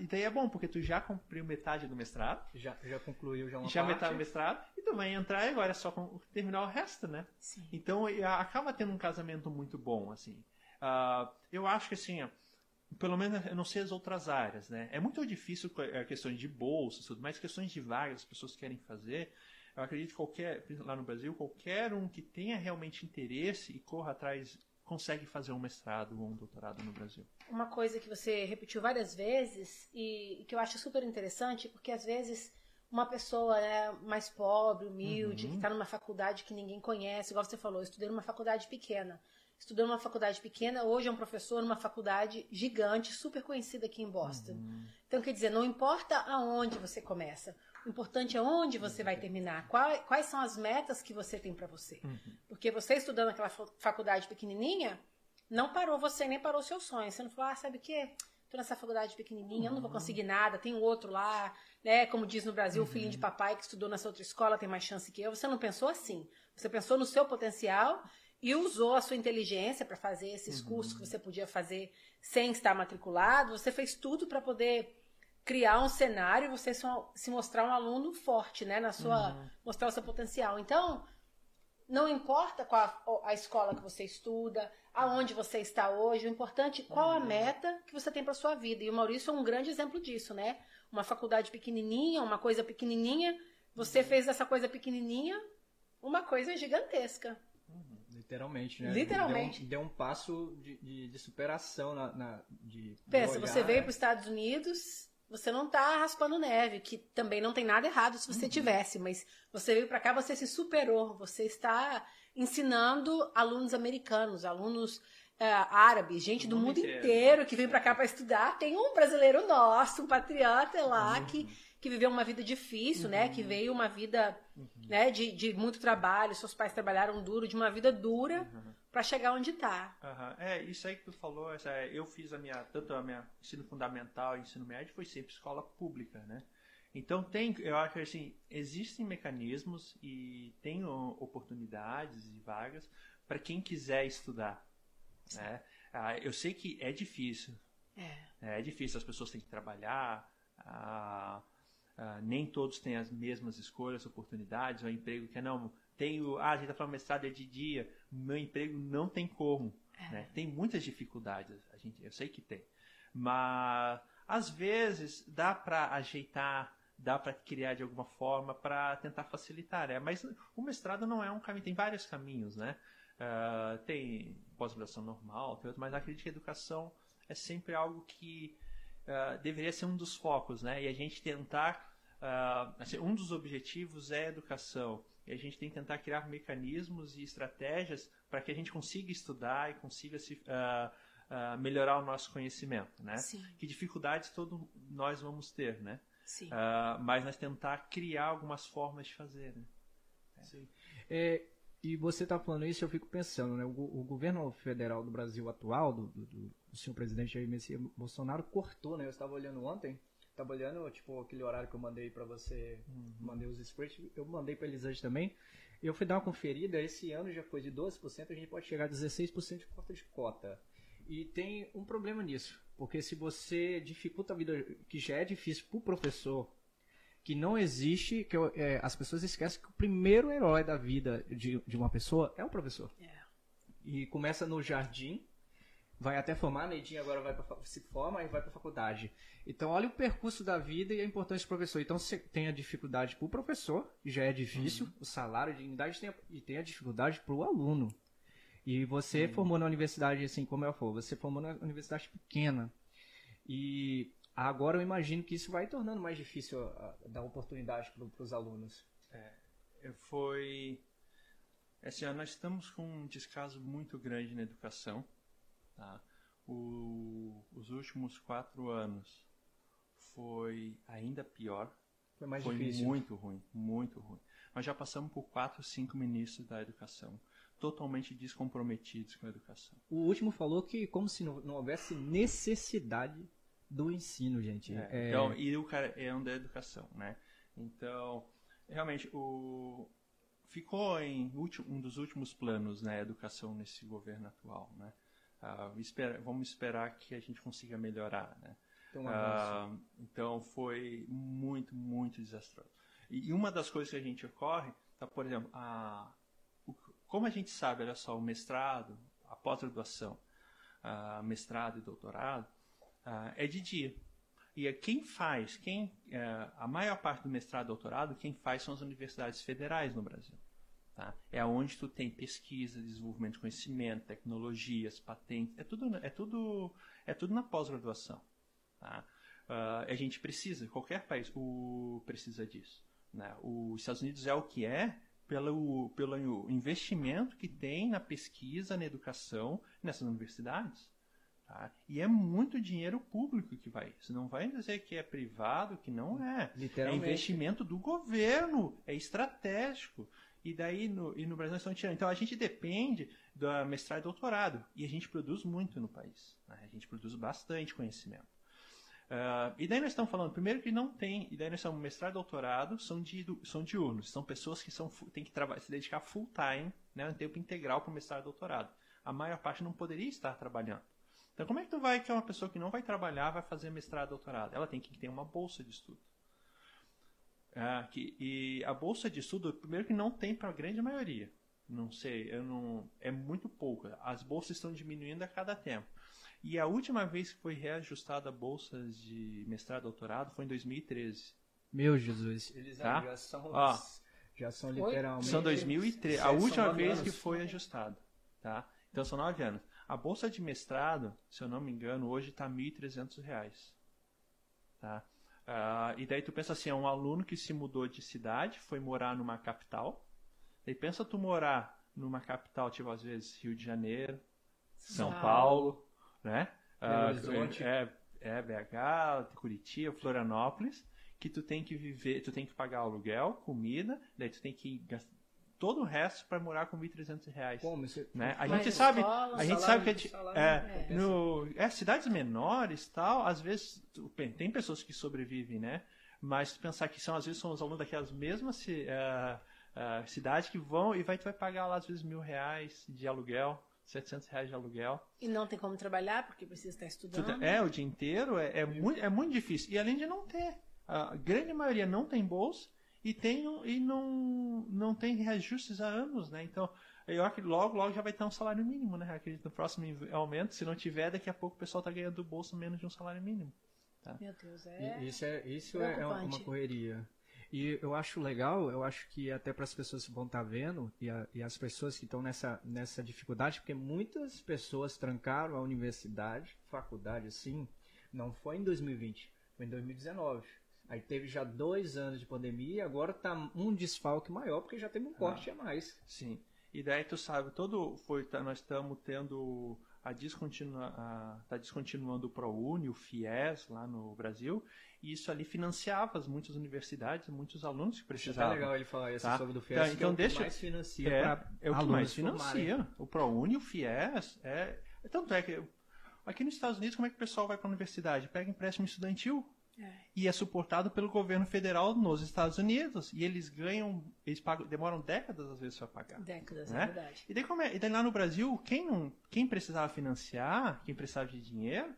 daí é bom, porque tu já cumpriu metade do mestrado. Já concluiu já uma parte. Já metade do mestrado, e tu vai entrar e agora é só terminar o resto, né? Sim. Então, acaba tendo um casamento muito bom, assim. Eu acho que, assim, pelo menos, eu não sei as outras áreas, né? É muito difícil questões de bolsas, tudo mais, questões de vagas as pessoas querem fazer. Eu acredito que lá no Brasil, qualquer um que tenha realmente interesse e corra atrás consegue fazer um mestrado ou um doutorado no Brasil. Uma coisa que você repetiu várias vezes e que eu acho super interessante, porque às vezes uma pessoa, né, mais pobre, humilde, que está numa faculdade que ninguém conhece, igual você falou, eu estudei numa faculdade pequena. Hoje é um professor numa faculdade gigante, super conhecida aqui em Boston. Então, quer dizer, não importa aonde você começa. O importante é onde você vai terminar, quais são as metas que você tem para você. Porque você estudando aquela faculdade pequenininha, não parou você, nem parou seus sonhos. Você não falou, sabe o quê? Estou nessa faculdade pequenininha, eu não vou conseguir nada, tem outro lá, né? Como diz no Brasil, o filhinho de papai que estudou nessa outra escola tem mais chance que eu. Você não pensou assim. Você pensou no seu potencial e usou a sua inteligência para fazer esses cursos que você podia fazer sem estar matriculado. Você fez tudo para poder criar um cenário e você se mostrar um aluno forte, né? Mostrar o seu potencial. Então, não importa qual a escola que você estuda, aonde você está hoje, o importante é qual a meta que você tem para a sua vida. E o Maurício é um grande exemplo disso, né? Uma faculdade pequenininha, uma coisa pequenininha, você fez essa coisa pequenininha uma coisa gigantesca. Literalmente, né? Literalmente. Deu um passo de superação Pensa, você veio para os Estados Unidos... Você não está raspando neve, que também não tem nada errado se você tivesse, mas você veio para cá, você se superou, você está ensinando alunos americanos, alunos árabes, gente do mundo inteiro que vem pra cá pra estudar. Tem um brasileiro nosso, um patriota lá, uhum, que viveu uma vida difícil, uhum, né? Que veio uma vida, uhum, né, de muito trabalho, seus pais trabalharam duro, de uma vida dura, uhum, pra chegar onde tá. Uhum. É, isso aí que tu falou, eu fiz tanto a minha ensino fundamental e ensino médio foi sempre escola pública, né? Então eu acho que assim, existem mecanismos e tem oportunidades e vagas para quem quiser estudar. Né? Eu sei que é difícil. É difícil, as pessoas têm que trabalhar, nem todos têm as mesmas escolhas, oportunidades, o emprego que não tem. A gente tá falando mestrado é de dia, meu emprego não tem como. É. Né? Tem muitas dificuldades, eu sei que tem. Mas às vezes dá para ajeitar, dá para criar de alguma forma para tentar facilitar, né? Mas o mestrado não é um caminho, tem vários caminhos, né? Tem pós-graduação normal, tem outro, mas acredito que a educação é sempre algo que deveria ser um dos focos, né? E a gente tentar, um dos objetivos é a educação, e a gente tem que tentar criar mecanismos e estratégias para que a gente consiga estudar e consiga se melhorar o nosso conhecimento, né? Sim. Que dificuldades todos nós vamos ter, né? Sim. Mas nós tentar criar algumas formas de fazer, né? Sim. E você está falando isso, eu fico pensando, né? O governo federal do Brasil atual, do senhor presidente Jair Messias Bolsonaro, cortou, né? Eu estava olhando ontem, tipo, aquele horário que eu mandei para você, mandei os spreads, eu mandei para Elisângela também. Eu fui dar uma conferida, esse ano já foi de 12%, a gente pode chegar a 16% de corte de cota. E tem um problema nisso, porque se você dificulta a vida, que já é difícil para o professor, que não existe, as pessoas esquecem que o primeiro herói da vida de uma pessoa é o professor. Yeah. E começa no jardim, vai até formar, a Neidinha agora se forma e vai para a faculdade. Então, olha o percurso da vida e a importância do professor. Então, você tem a dificuldade para o professor, já é difícil, o salário, a dignidade, e tem a dificuldade para o aluno. E você formou na universidade, assim como eu falo, você formou na universidade pequena. E agora eu imagino que isso vai tornando mais difícil dar oportunidade para os alunos. Assim, nós estamos com um descaso muito grande na educação. Tá? Os últimos 4 anos foi ainda pior. Foi mais difícil. Foi muito ruim, muito ruim. Nós já passamos por 4 ou 5 ministros da educação totalmente descomprometidos com a educação. O último falou que como se não houvesse necessidade do ensino, gente. Então, e o cara é um da educação, né? Então, realmente, ficou em um dos últimos planos, né, a educação nesse governo atual, né? Vamos esperar que a gente consiga melhorar, né? Então, foi muito, muito desastroso. E uma das coisas que a gente ocorre, tá, por exemplo, como a gente sabe, olha só, o mestrado, a pós-graduação, mestrado e doutorado, é de dia. E a maior parte do mestrado e doutorado, quem faz são as universidades federais no Brasil. Tá? É onde tu tem pesquisa, desenvolvimento de conhecimento, tecnologias, patentes, é tudo na pós-graduação. Tá? A gente precisa, qualquer país precisa disso. Né? Os Estados Unidos é o que é, pelo investimento que tem na pesquisa, na educação, nessas universidades. Tá? E é muito dinheiro público que vai isso. Não vai dizer que é privado, que não é. Literalmente. É investimento do governo, é estratégico. E daí no Brasil nós estamos tirando. Então a gente depende do mestrado e doutorado. E a gente produz muito no país. Né? A gente produz bastante conhecimento. E daí nós estamos falando, primeiro que não tem, e daí nós estamos mestrado e doutorado, são diurnos, são pessoas que têm que se dedicar full time, né, um tempo integral para o mestrado e doutorado. A maior parte não poderia estar trabalhando. Então como é que tu vai, que é uma pessoa que não vai trabalhar, vai fazer mestrado e doutorado? Ela tem que ter uma bolsa de estudo. E a bolsa de estudo, primeiro que não tem para a grande maioria. Não sei, é muito pouca. As bolsas estão diminuindo a cada tempo. E a última vez que foi reajustada a bolsa de mestrado e doutorado foi em 2013. Meu Jesus. Eles já são literalmente... São 2013. A última vez que foi ajustada. Tá? Então são 9 anos. A bolsa de mestrado, se eu não me engano, hoje está R$1.300. Tá? E daí tu pensa assim, é um aluno que se mudou de cidade, foi morar numa capital. Daí pensa tu morar numa capital, tipo às vezes Rio de Janeiro, São Paulo, né? BH, Curitiba, Florianópolis, que tu tem que viver, tu tem que pagar aluguel, comida, daí tu tem que gastar todo o resto para morar com R$1.300. Né? A gente sabe que cidades menores, tal, às vezes tem pessoas que sobrevivem, né? Mas tu pensar que às vezes são os alunos daquelas mesmas cidades que vão e tu vai pagar lá às vezes R$1.000 de aluguel, R$700 de aluguel. E não tem como trabalhar porque precisa estar estudando. O dia inteiro é muito difícil. E além de não ter, a grande maioria não tem bolsa e não tem reajustes há anos, né? Então, eu acho que logo já vai ter um salário mínimo, né? Acredito no próximo aumento, se não tiver, daqui a pouco o pessoal tá ganhando do bolso menos de um salário mínimo. Tá? Meu Deus, isso é uma correria. E eu acho legal, eu acho que até para as pessoas que vão estar vendo e as pessoas que estão nessa dificuldade, porque muitas pessoas trancaram a universidade, faculdade, assim, não foi em 2020, foi em 2019. Aí teve já 2 anos de pandemia e agora tá um desfalque maior, porque já teve um corte a mais. Sim. E daí tu sabe, nós estamos tendo descontinuando o ProUni, o FIES lá no Brasil, e isso ali financiava muitas universidades, muitos alunos que precisavam. É legal ele falar isso sobre do FIES, então, é o que mais financia. O ProUni, o FIES, tanto é que aqui nos Estados Unidos, como é que o pessoal vai para a universidade? Pega empréstimo estudantil. E é suportado pelo governo federal nos Estados Unidos. E eles ganham, demoram décadas às vezes para pagar. Décadas, né? É verdade. E daí lá no Brasil, quem precisava financiar, quem precisava de dinheiro,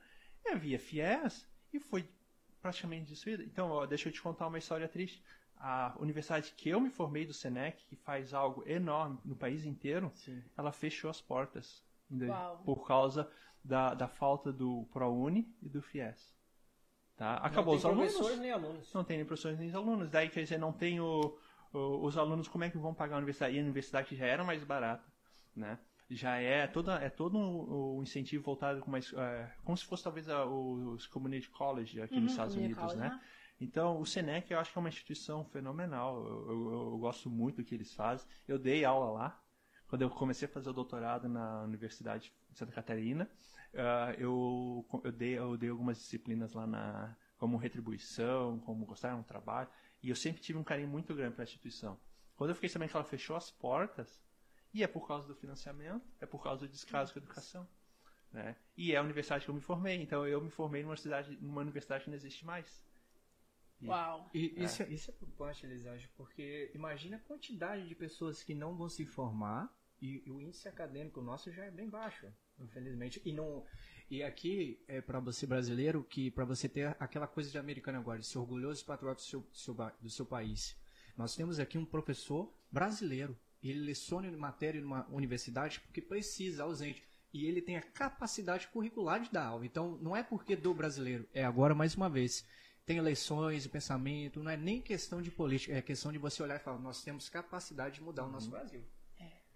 via FIES e foi praticamente destruída. Então, deixa eu te contar uma história triste. A universidade que eu me formei do SENAC, que faz algo enorme no país inteiro, sim, ela fechou as portas por causa da falta do ProUni e do FIES. Tá? Acabou os alunos. Não tem nem professores nem alunos. Daí, quer dizer, não tem os alunos, como é que vão pagar a universidade? E a universidade já era mais barata, né? Já é todo um incentivo voltado como se fosse talvez os community college aqui nos Estados Unidos, college, né? Então, o SENAC eu acho que é uma instituição fenomenal. Eu gosto muito do que eles fazem. Eu dei aula lá. Quando eu comecei a fazer o doutorado na Universidade de Santa Catarina, eu dei algumas disciplinas lá como retribuição, como gostar de um trabalho, e eu sempre tive um carinho muito grande para a instituição. Quando eu fiquei sabendo que ela fechou as portas, e é por causa do financiamento, é por causa do descaso com a educação, né? E é a universidade que eu me formei, então eu me formei numa universidade que não existe mais. Uau! Isso é preocupante, Elisângela, porque imagina a quantidade de pessoas que não vão se formar, e o índice acadêmico nosso já é bem baixo, infelizmente. E aqui é para você brasileiro, que para você ter aquela coisa de americano agora, de ser orgulhoso e patriota do seu país. Nós temos aqui um professor brasileiro, ele leciona matéria numa universidade porque precisa, ausente. E ele tem a capacidade curricular de dar aula. Então, não é porque do brasileiro, agora mais uma vez. Tem eleições, o pensamento, não é nem questão de política, é questão de você olhar e falar, nós temos capacidade de mudar o nosso Brasil.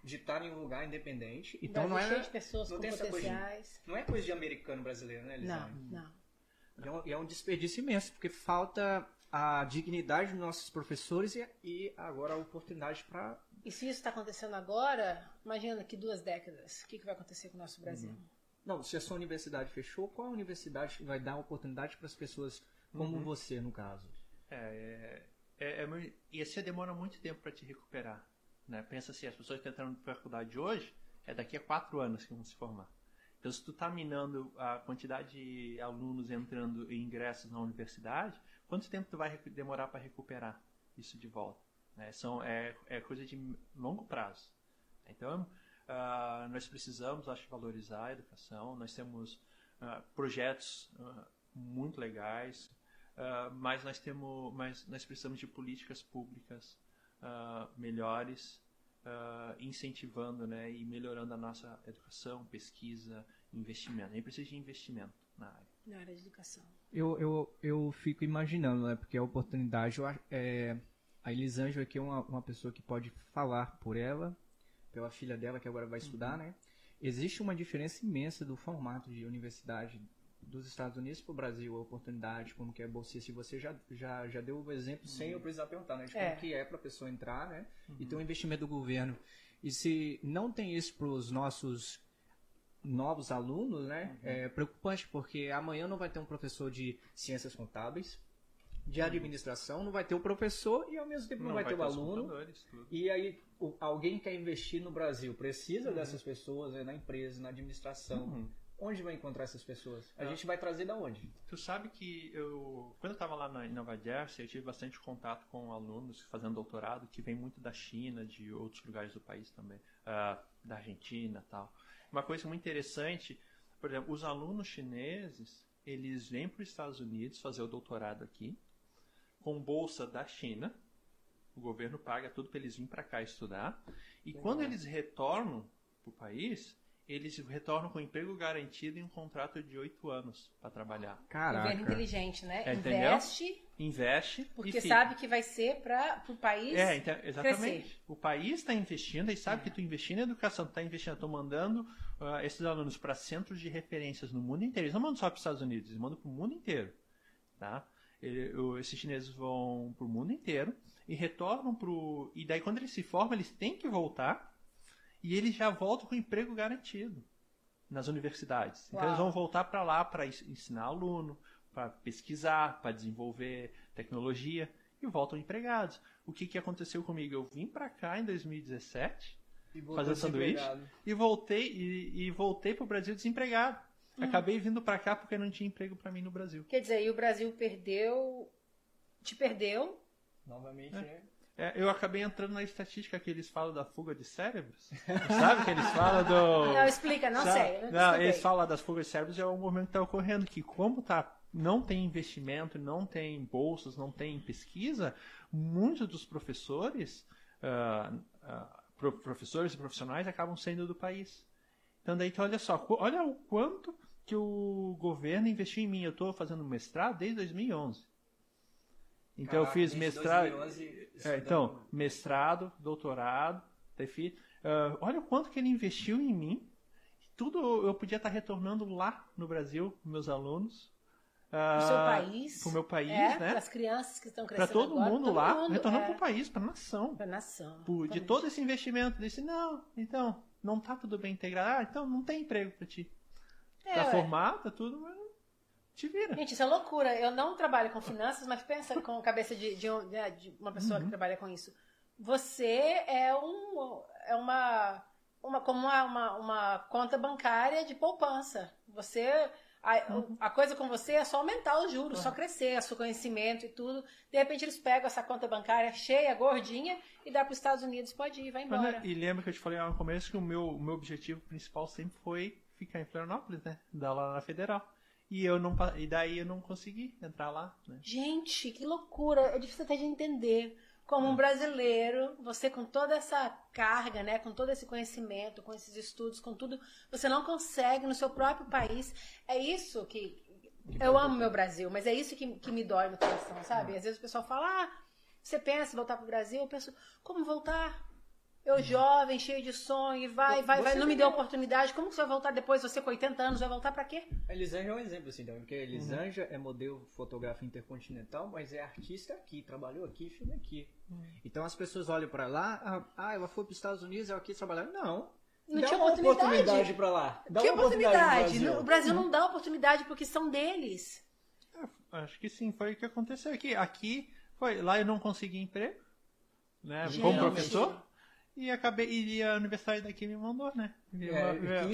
De estar em um lugar independente. Então não é cheio de pessoas com potenciais. Não é coisa de americano brasileiro, né, Elisângela? Não. É um desperdício imenso, porque falta a dignidade dos nossos professores e agora a oportunidade para... E se isso está acontecendo agora, imagina daqui 2 décadas, o que vai acontecer com o nosso Brasil? Não, se a sua universidade fechou, qual universidade vai dar oportunidade para as pessoas como você, no caso? E assim demora muito tempo para te recuperar. Né? Pensa assim, as pessoas que estão entrando na faculdade hoje, daqui a 4 anos que vão se formar. Então, se tu tá minando a quantidade de alunos entrando em ingressos na universidade, quanto tempo tu vai demorar para recuperar isso de volta? Né? É coisa de longo prazo. Então, nós precisamos, acho, valorizar a educação. Nós temos projetos muito legais, mas nós precisamos de políticas públicas melhores, incentivando, né, e melhorando a nossa educação, pesquisa, investimento. A gente precisa de investimento na área. Na área de educação. Eu fico imaginando, né, porque a oportunidade... a Elisângela aqui é uma pessoa que pode falar por ela, pela filha dela que agora vai estudar, né? Existe uma diferença imensa do formato de universidade dos Estados Unidos para o Brasil, a oportunidade, como que é bolsista, você já deu o exemplo sem eu precisar perguntar, né? De como que é para a pessoa entrar, né? E ter um investimento do governo. E se não tem isso para os nossos novos alunos, né? Uhum. É preocupante, porque amanhã não vai ter um professor de ciências contábeis, de administração, não vai ter o professor e ao mesmo tempo não vai ter o aluno. E aí alguém quer investir no Brasil, precisa dessas pessoas, né, na empresa, na administração. Onde vai encontrar essas pessoas? A gente vai trazer da onde? Tu sabe que eu, quando eu estava lá em Nova Jersey, eu tive bastante contato com alunos fazendo doutorado que vem muito da China, de outros lugares do país também, da Argentina e tal. Uma coisa muito interessante, por exemplo, os alunos chineses, eles vêm para os Estados Unidos fazer o doutorado aqui, com bolsa da China, o governo paga tudo para eles virem para cá estudar, e quando eles retornam para o país... Eles retornam com emprego garantido e um contrato de 8 anos para trabalhar. Caraca. Governo inteligente, né? É, investe. Porque sabe que vai ser para o país então, exatamente. Crescer. O país está investindo e sabe que tu investindo em educação, tu está investindo, estão mandando esses alunos para centros de referências no mundo inteiro. Eles não mandam só para os Estados Unidos, eles mandam para o mundo inteiro. Tá? Esses chineses vão para o mundo inteiro e retornam para o... E daí quando eles se formam, eles têm que voltar. E eles já voltam com emprego garantido nas universidades. Então, eles vão voltar para lá para ensinar aluno, para pesquisar, para desenvolver tecnologia e voltam empregados. O que aconteceu comigo? Eu vim para cá em 2017 fazer sanduíche e voltei para o Brasil desempregado. Acabei vindo para cá porque não tinha emprego para mim no Brasil. Quer dizer, e o Brasil te perdeu? Novamente, né? Eu acabei entrando na estatística que eles falam da fuga de cérebros. Sabe que eles falam do... Não, explica, não sabe? Sei. Não, eles falam das fugas de cérebros e é um movimento que está ocorrendo, que como não tem investimento, não tem bolsas, não tem pesquisa, muitos dos professores, professores e profissionais acabam saindo do país. Então daí, olha só, olha o quanto que o governo investiu em mim. Eu estou fazendo mestrado desde 2011. Então, caraca, eu fiz mestrado, 2011, mestrado, doutorado, olha o quanto que ele investiu em mim, tudo eu podia estar retornando lá no Brasil, meus alunos, pro seu país, pro meu país, né? Para as crianças que estão crescendo, para todo mundo lá, retornando pro país, para a nação, de todo esse investimento, disse, não tá tudo bem integrado, então não tem emprego para ti, tá formado, tá tudo, mas te vira. Gente, isso é loucura. Eu não trabalho com finanças, mas pensa com a cabeça de uma pessoa que trabalha com isso. Você é uma conta bancária de poupança. Você a coisa com você é só aumentar os juros, só crescer, o seu conhecimento e tudo. De repente eles pegam essa conta bancária cheia, gordinha, e dá para os Estados Unidos, pode ir, vai embora. E lembra que eu te falei lá no começo que o meu objetivo principal sempre foi ficar em Florianópolis, né? Dar lá na Federal. E daí eu não consegui entrar lá, né? Gente, que loucura. É difícil até de entender. Como um brasileiro, você com toda essa carga, né? Com todo esse conhecimento, com esses estudos, com tudo, você não consegue no seu próprio país. É isso que... Eu amo meu Brasil, mas é isso que me dói no coração, sabe? Às vezes o pessoal fala, você pensa em voltar pro Brasil? Eu penso, como voltar? Eu jovem, cheio de sonho, vai, não me deu oportunidade. Como que você vai voltar depois? Você com 80 anos vai voltar pra quê? A Elisângela é um exemplo, assim, também, porque a Elisângela é modelo fotógrafa intercontinental, mas é artista aqui, trabalhou aqui, filma aqui. Então as pessoas olham pra lá, ela foi pros Estados Unidos, ela quis trabalhar. Não tinha oportunidade pra lá. Dá que oportunidade? O Brasil não dá oportunidade porque são deles. Acho que sim, foi o que aconteceu aqui. Lá eu não consegui emprego, né? Como professor. E a universidade daqui me mandou, né?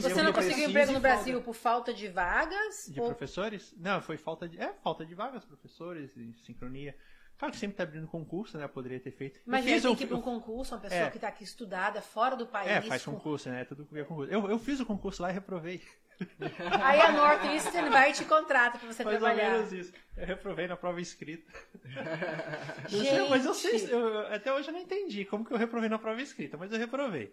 Você não conseguiu emprego no Brasil por falta de vagas? De professores? Não, foi falta de vagas, professores, de sincronia. Claro que sempre está abrindo concurso, né? Eu poderia ter feito. Mas tem que ir para um concurso, uma pessoa que está aqui estudada, fora do país. Faz concurso, né? Tudo que é concurso. Eu fiz o concurso lá e reprovei. Aí a Northeastern vai e te contrata para você trabalhar. Mais ou menos isso. Eu reprovei na prova escrita. Mas eu sei, até hoje eu não entendi como que eu reprovei na prova escrita, mas eu reprovei.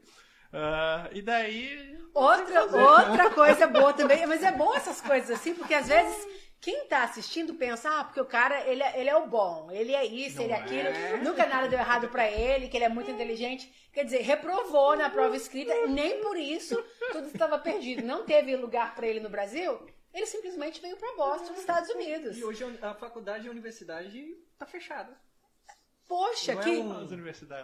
E daí... Outra coisa boa também, mas é bom essas coisas assim, porque às vezes... Quem tá assistindo pensa, porque o cara, ele é o bom, ele é isso, ele é aquilo, nunca nada deu errado pra ele, que ele é muito inteligente. Quer dizer, reprovou na prova escrita, nem por isso tudo estava perdido. Não teve lugar pra ele no Brasil, ele simplesmente veio pra Boston, nos Estados Unidos. E hoje a faculdade e a universidade tá fechada. Poxa, que...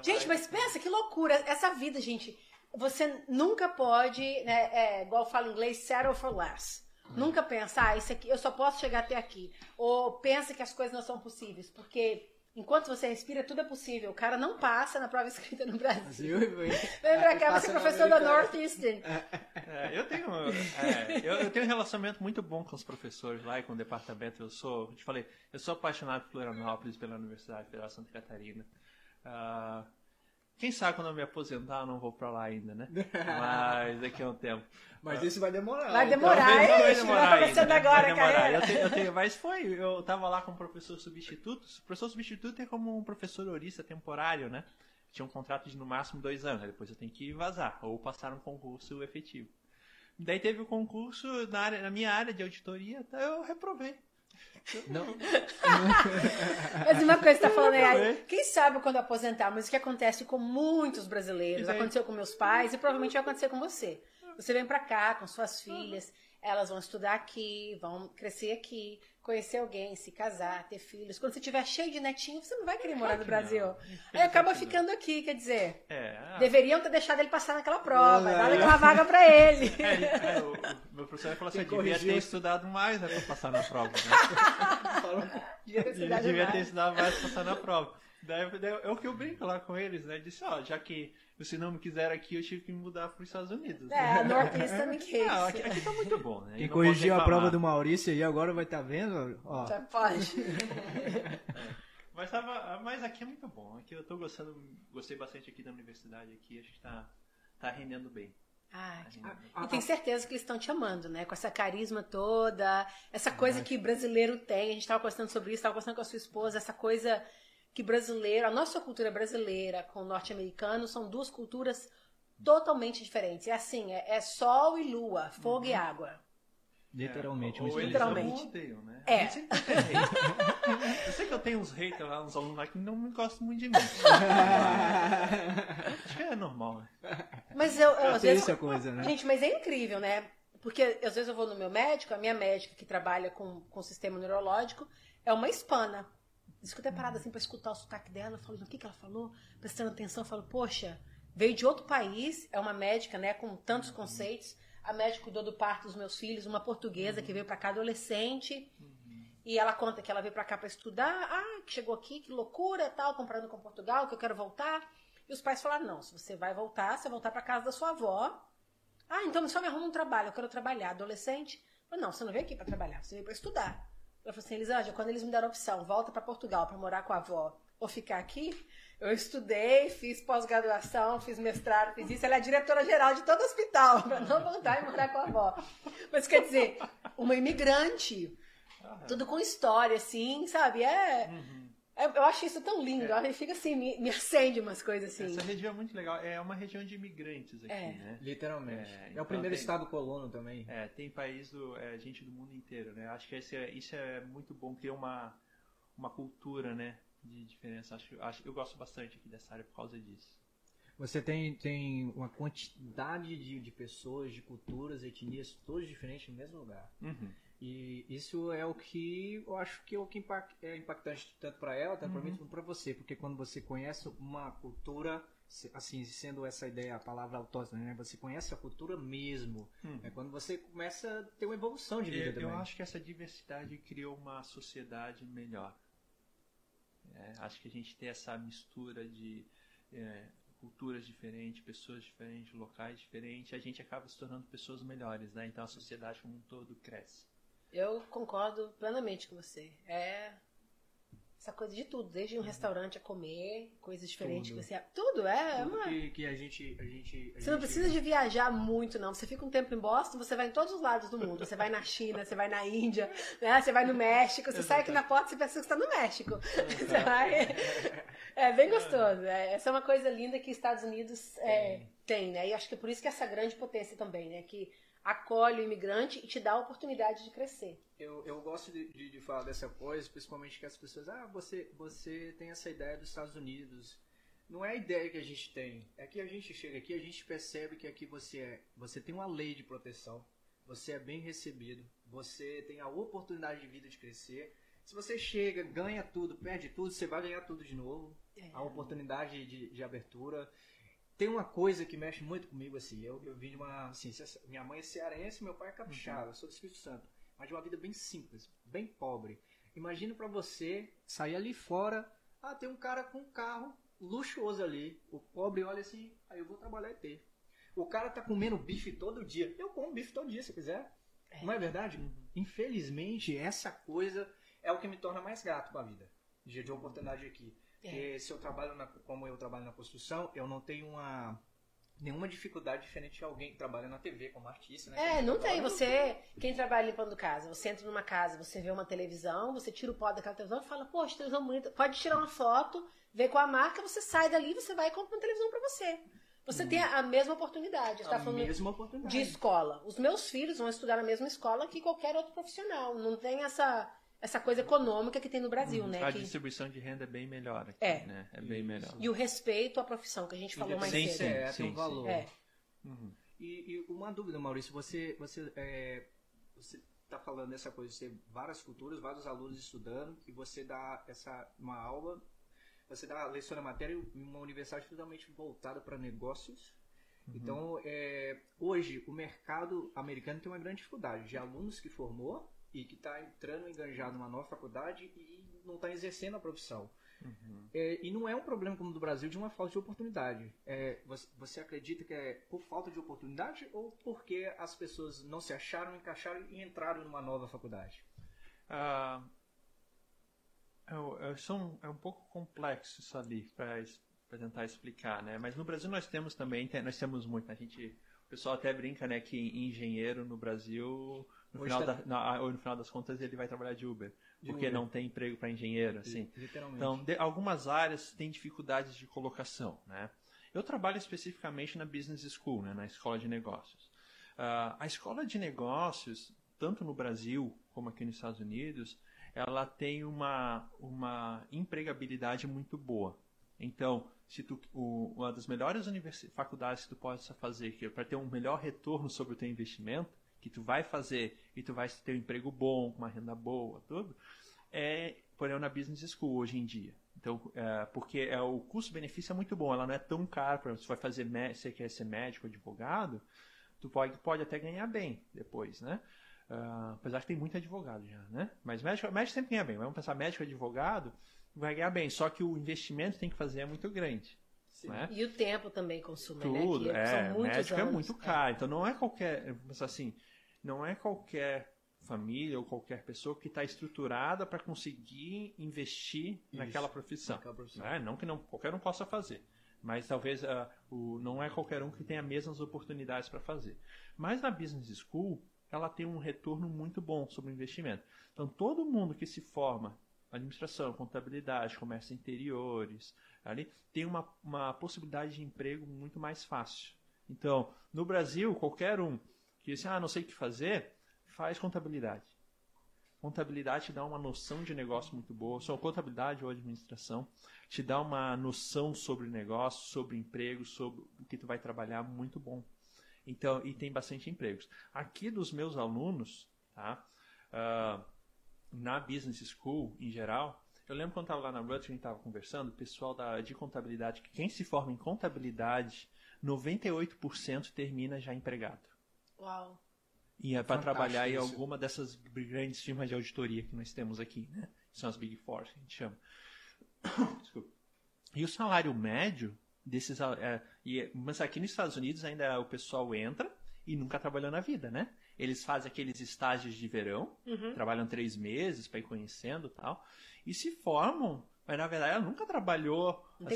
Gente, mas pensa, que loucura, essa vida, gente... você nunca pode, né, igual fala em inglês, settle for less. Nunca pensar, isso aqui, eu só posso chegar até aqui. Ou pensa que as coisas não são possíveis, porque enquanto você respira, tudo é possível. O cara não passa na prova escrita no Brasil. Vem pra cá, você é professor da Northeastern. Eu tenho um relacionamento muito bom com os professores lá e com o departamento. Eu sou apaixonado por Florianópolis, pela Universidade Federal de Santa Catarina. Quem sabe quando eu me aposentar, eu não vou pra lá ainda, né? Mas daqui a um tempo. Mas isso vai demorar. Vai demorar, então, vai demorar. Vai começando agora, cara. Eu tava lá com um professor substituto. O professor substituto é como um professor horista temporário, né? Tinha um contrato de no máximo 2 anos. Depois eu tenho que vazar ou passar um concurso efetivo. Daí teve o concurso na minha área de auditoria, eu reprovei. Não. Mas uma coisa que você tá falando é, quem sabe quando aposentar, mas o que acontece com muitos brasileiros, aconteceu com meus pais e provavelmente vai acontecer com você. Você vem pra cá com suas filhas, elas vão estudar aqui, vão crescer aqui, conhecer alguém, se casar, ter filhos. Quando você estiver cheio de netinho, você não vai querer morar no Brasil. Aí acaba ficando aqui, quer dizer, deveriam ter deixado ele passar naquela prova, dado aquela vaga pra ele. O meu professor falou assim, eu devia ter estudado mais, né, pra passar na prova. Né? devia ter estudado mais pra passar na prova. Daí é o que eu brinco lá com eles, né? Disse, ó, já que se não me quiser aqui, eu tive que me mudar para os Estados Unidos. Né? Northeastern case. Aqui tá muito bom, né? Quem corrigiu a prova do Maurício aí agora vai estar vendo, ó. Já pode. Mas aqui é muito bom. Aqui eu tô gostei bastante aqui da universidade aqui, acho que tá rendendo bem. E tenho certeza que eles estão te amando, né? Com essa carisma toda, essa coisa que brasileiro tem. A gente tava conversando sobre isso, tava conversando com a sua esposa, essa coisa que brasileiro, a nossa cultura brasileira com o norte-americano são duas culturas totalmente diferentes. É assim, é sol e lua, fogo e água. Literalmente. Literalmente. Odeiam, né? Eu sei que eu tenho uns haters lá, uns alunos lá que não gostam muito de mim. Acho que é normal. Mas eu às vezes, essa coisa, né? Gente, mas é incrível, né? Porque às vezes eu vou no meu médico, a minha médica que trabalha com o sistema neurológico é uma hispana. Diz que eu até parada assim pra escutar o sotaque dela, eu falo, o que que ela falou? Prestando atenção, eu falo, poxa, veio de outro país, é uma médica, né, com tantos conceitos, a médica cuidou do parto dos meus filhos, uma portuguesa que veio pra cá adolescente, e ela conta que ela veio pra cá pra estudar, que chegou aqui, que loucura, tal, comparando com Portugal, que eu quero voltar, e os pais falaram, não, se você vai voltar, você vai voltar pra casa da sua avó, então só me arruma um trabalho, eu quero trabalhar, adolescente, eu falei, não, você não veio aqui pra trabalhar, você veio pra estudar. Ela falou assim, Elisângela, quando eles me deram a opção, volta para Portugal para morar com a avó ou ficar aqui, eu estudei, fiz pós-graduação, fiz mestrado, fiz isso. Ela é diretora-geral de todo o hospital, para não voltar e morar com a avó. Mas quer dizer, uma imigrante, tudo com história, assim, sabe? Eu acho isso tão lindo, ele fica assim, me acende umas coisas assim. Essa região é muito legal, é uma região de imigrantes aqui, né? Literalmente. Então o primeiro estado colono também. Tem país, gente do mundo inteiro, né? Acho que isso é muito bom, ter uma cultura, né, de diferença. Eu gosto bastante aqui dessa área por causa disso. Você tem uma quantidade de pessoas, de culturas, etnias, todos diferentes no mesmo lugar. E isso é o que eu acho que é o que é impactante tanto para ela, tanto para mim, como para você. Porque quando você conhece uma cultura, assim, sendo essa ideia, a palavra autóctone, né? Você conhece a cultura mesmo. É quando você começa a ter uma evolução de vida também. Eu acho que essa diversidade criou uma sociedade melhor. Acho que a gente tem essa mistura de culturas diferentes, pessoas diferentes, locais diferentes. A gente acaba se tornando pessoas melhores, né? Então a sociedade como um todo cresce. Eu concordo plenamente com você. É essa coisa de tudo, desde um restaurante a comer, coisas diferentes que você... Tudo, Tudo que a gente... Você não precisa de viajar muito, não. Você fica um tempo em Boston, você vai em todos os lados do mundo. Você vai na China, você vai na Índia, né? Você vai no México, você sai aqui na porta e você pensa que você está no México. Você vai... É bem gostoso. Essa é uma coisa linda que os Estados Unidos tem, né? E acho que é por isso que essa grande potência também, né? Que acolhe o imigrante e te dá a oportunidade de crescer. Eu gosto de falar dessa coisa, principalmente que as pessoas... você tem essa ideia dos Estados Unidos. Não é a ideia que a gente tem. É que a gente chega aqui, a gente percebe que aqui você tem uma lei de proteção. Você é bem recebido. Você tem a oportunidade de vida de crescer. Se você chega, ganha tudo, perde tudo, você vai ganhar tudo de novo. A oportunidade de abertura... Tem uma coisa que mexe muito comigo, assim, eu vim de uma... Assim, minha mãe é cearense, meu pai é capixaba, eu sou do Espírito Santo, mas de uma vida bem simples, bem pobre. Imagina pra você sair ali fora, ah, tem um cara com um carro luxuoso ali, o pobre olha assim, aí eu vou trabalhar e ter. O cara tá comendo bife todo dia, eu como bife todo dia se quiser, não é verdade? Infelizmente, essa coisa é o que me torna mais grato com a vida, de oportunidade aqui. Porque se eu trabalho como eu trabalho na construção, eu não tenho nenhuma dificuldade diferente de alguém que trabalha na TV como artista, né? É, não tem. Você, quem trabalha limpando casa, você entra numa casa, você vê uma televisão, você tira o pó daquela televisão e fala, poxa, televisão bonita. Pode tirar uma foto, ver qual a marca, você sai dali, você vai e compra uma televisão pra você. Você tem a mesma oportunidade. Você tá falando de escola. Os meus filhos vão estudar na mesma escola que qualquer outro profissional. Não tem essa coisa econômica que tem no Brasil, né? A distribuição de renda é bem melhor aqui, né? É bem melhor. E o respeito à profissão, que a gente falou mais cedo. Sim, tem um valor. É. E uma dúvida, Maurício, você tá falando dessa coisa de ter várias culturas, vários alunos estudando, e você dá uma aula, você dá leciona a matéria em uma universidade totalmente voltada para negócios. Então, hoje, o mercado americano tem uma grande dificuldade de alunos que formou, e que está entrando enganjado numa nova faculdade e não está exercendo a profissão. E não é um problema como o do Brasil de uma falta de oportunidade. Você acredita que é por falta de oportunidade ou porque as pessoas não se acharam, encaixaram e entraram numa nova faculdade? É um pouco complexo isso ali para tentar explicar, né? Mas no Brasil nós temos também, nós temos muito. O pessoal até brinca, né, que engenheiro no Brasil... No final das contas, ele vai trabalhar de Uber. Não tem emprego para engenheiro, assim. Literalmente. Então, algumas áreas têm dificuldades de colocação, né? Eu trabalho especificamente na Business School, né, na Escola de Negócios. A Escola de Negócios, tanto no Brasil como aqui nos Estados Unidos, ela tem uma empregabilidade muito boa. Então, uma das melhores faculdades que tu pode fazer para ter um melhor retorno sobre o teu investimento, que tu vai fazer e tu vai ter um emprego bom, uma renda boa, tudo, por exemplo, na Business School hoje em dia. Então, porque o custo-benefício é muito bom, ela não é tão cara. Por exemplo, você quer ser médico, advogado, tu pode até ganhar bem depois, né? Apesar que tem muito advogado já, né? Mas médico sempre ganha bem. Vamos pensar, médico, advogado, vai ganhar bem. Só que o investimento que tem que fazer é muito grande. Né? E o tempo também consuma, tudo, né? O médico é muito caro. Então não é qualquer... assim, não é qualquer família ou qualquer pessoa que está estruturada para conseguir investir naquela profissão. Né? Não que qualquer um possa fazer, mas talvez não é qualquer um que tenha as mesmas oportunidades para fazer. Mas na Business School, ela tem um retorno muito bom sobre o investimento. Então todo mundo que se forma, administração, contabilidade, comércio interiores, ali, tem uma possibilidade de emprego muito mais fácil. Então, no Brasil, qualquer um que diz, não sei o que fazer, faz contabilidade. Contabilidade te dá uma noção de negócio muito boa. Só contabilidade ou administração te dá uma noção sobre negócio, sobre emprego, sobre o que tu vai trabalhar muito bom. Então, e tem bastante empregos. Aqui dos meus alunos, tá? Na Business School, em geral, eu lembro quando estava lá na Rutgers, a gente estava conversando, o pessoal de contabilidade, quem se forma em contabilidade, 98% termina já empregado. Uau! E é para trabalhar em alguma dessas grandes firmas de auditoria que nós temos aqui, né? São as Big Four, que a gente chama. Desculpa. E o salário médio desses... mas aqui nos Estados Unidos ainda o pessoal entra e nunca trabalhou na vida, né? Eles fazem aqueles estágios de verão, trabalham 3 meses para ir conhecendo e tal, e se formam, mas na verdade ela nunca trabalhou... Não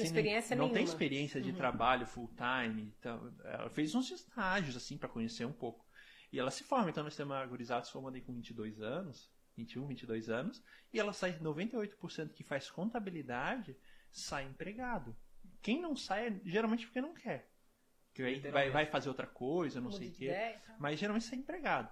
tem experiência de trabalho full time, então, ela fez uns estágios assim para conhecer um pouco. E ela se forma, então nós temos a gurizada se formando aí com 22 anos, 21, 22 anos, e ela sai 98% que faz contabilidade, sai empregado. Quem não sai é geralmente porque não quer. Que vai fazer outra coisa, não sei o quê. Mas geralmente sai empregado.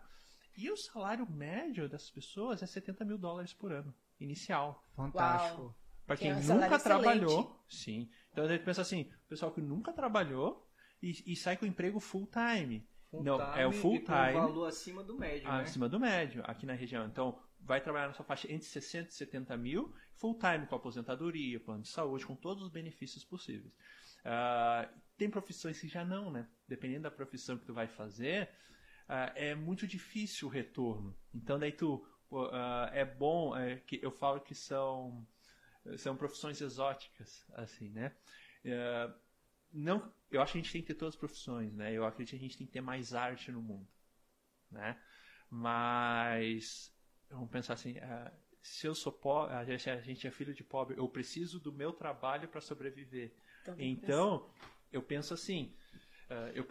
E o salário médio dessas pessoas é $70 mil por ano, inicial. Fantástico. Para quem nunca trabalhou. Sim. Então a gente pensa assim, o pessoal que nunca trabalhou e sai com emprego full time. Não, é o full time. É um valor acima do médio, né? Acima do médio, aqui na região. Então vai trabalhar nessa faixa entre 60 e 70 mil, full time com aposentadoria, plano de saúde, com todos os benefícios possíveis. tem profissões que já não, né? Dependendo da profissão que tu vai fazer, é muito difícil o retorno. Então daí tu é bom, que eu falo que são profissões exóticas, assim, né? Não, eu acho que a gente tem que ter todas as profissões, né? Eu acredito que a gente tem que ter mais arte no mundo, né? Mas vamos pensar assim, se eu sou pobre, a gente é filho de pobre, eu preciso do meu trabalho para sobreviver. Também então, eu penso assim, eu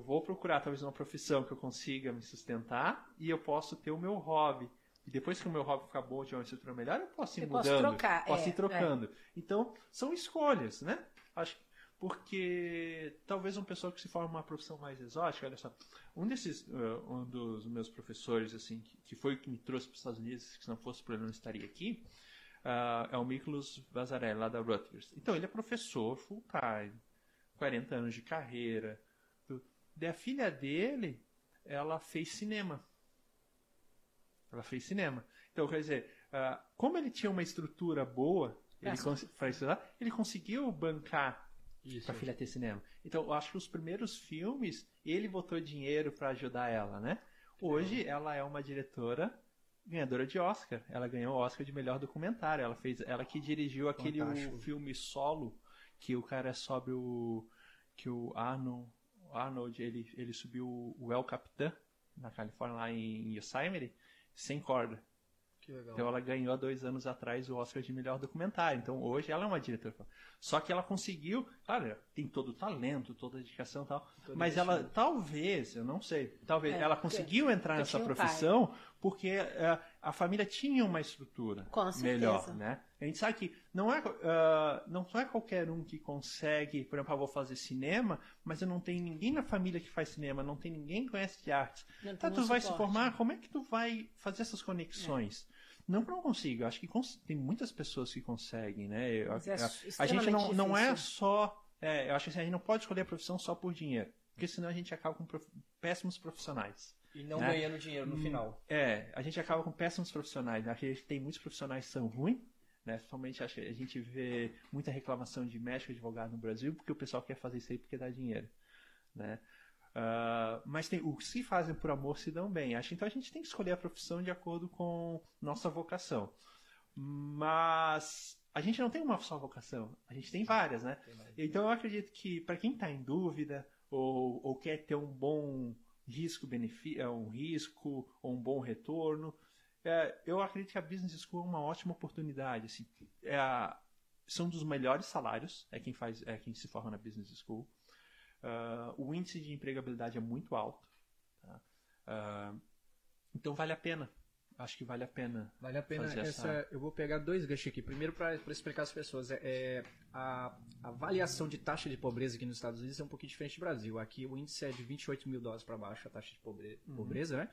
vou procurar talvez uma profissão que eu consiga me sustentar e eu posso ter o meu hobby. E depois que o meu hobby ficar bom, de uma estrutura melhor, eu posso ir mudando. Posso ir trocando. Então, são escolhas, né? Acho que porque talvez uma pessoa que se forma uma profissão mais exótica, olha só, um dos meus professores, assim, que foi o que me trouxe para os Estados Unidos, que se não fosse por ele não estaria aqui, é o Miklos Vasarhelyi, lá da Rutgers. Então, ele é professor full-time, 40 anos de carreira. Daí a filha dele, ela fez cinema. Então, quer dizer, como ele tinha uma estrutura boa, ele conseguiu bancar para a filha ter cinema. Então, eu acho que os primeiros filmes, ele botou dinheiro para ajudar ela, né? Hoje, ela é uma diretora ganhadora de Oscar. Ela ganhou o Oscar de melhor documentário. Ela que dirigiu aquele filme solo, que o cara sobe que o Arnold, ele subiu o El Capitán, na Califórnia, lá em Yosemite, sem corda. Que legal. Então ela ganhou há 2 anos atrás o Oscar de melhor documentário. Então hoje ela é uma diretora. Só que ela conseguiu, claro, tem todo o talento, toda a dedicação e tal, mas ela, talvez, eu não sei, talvez ela conseguiu entrar nessa profissão porque a família tinha uma estrutura melhor, né? A gente sabe que não é qualquer um que consegue, por exemplo, eu vou fazer cinema, mas eu não tenho ninguém na família que faz cinema, não tem ninguém que conhece de artes. Tu vai se formar, como é que tu vai fazer essas conexões? Não consigo, eu acho que tem muitas pessoas que conseguem, né? A gente não é só... eu acho que assim, a gente não pode escolher a profissão só por dinheiro, porque senão a gente acaba com péssimos profissionais. E não ganhando dinheiro no final. A gente acaba com péssimos profissionais, né? A gente tem muitos profissionais que são ruins, né? Principalmente acho que a gente vê muita reclamação de médico advogado no Brasil porque o pessoal quer fazer isso aí porque dá dinheiro, né? Mas os que fazem por amor se dão bem. Acho, então a gente tem que escolher a profissão de acordo com nossa vocação. Mas a gente não tem uma só vocação, a gente tem várias, né? Então eu acredito que para quem está em dúvida ou quer ter um bom risco ou um bom retorno, eu acredito que a Business School é uma ótima oportunidade. Assim, são dos melhores salários, quem se forma na Business School. O índice de empregabilidade é muito alto. Tá? Então vale a pena. Acho que vale a pena. Vale a pena. Eu vou pegar 2 ganchos aqui. Primeiro, para explicar às pessoas, a avaliação de taxa de pobreza aqui nos Estados Unidos é um pouquinho diferente do Brasil. Aqui o índice é de $28 mil para baixo, a taxa de pobreza, né?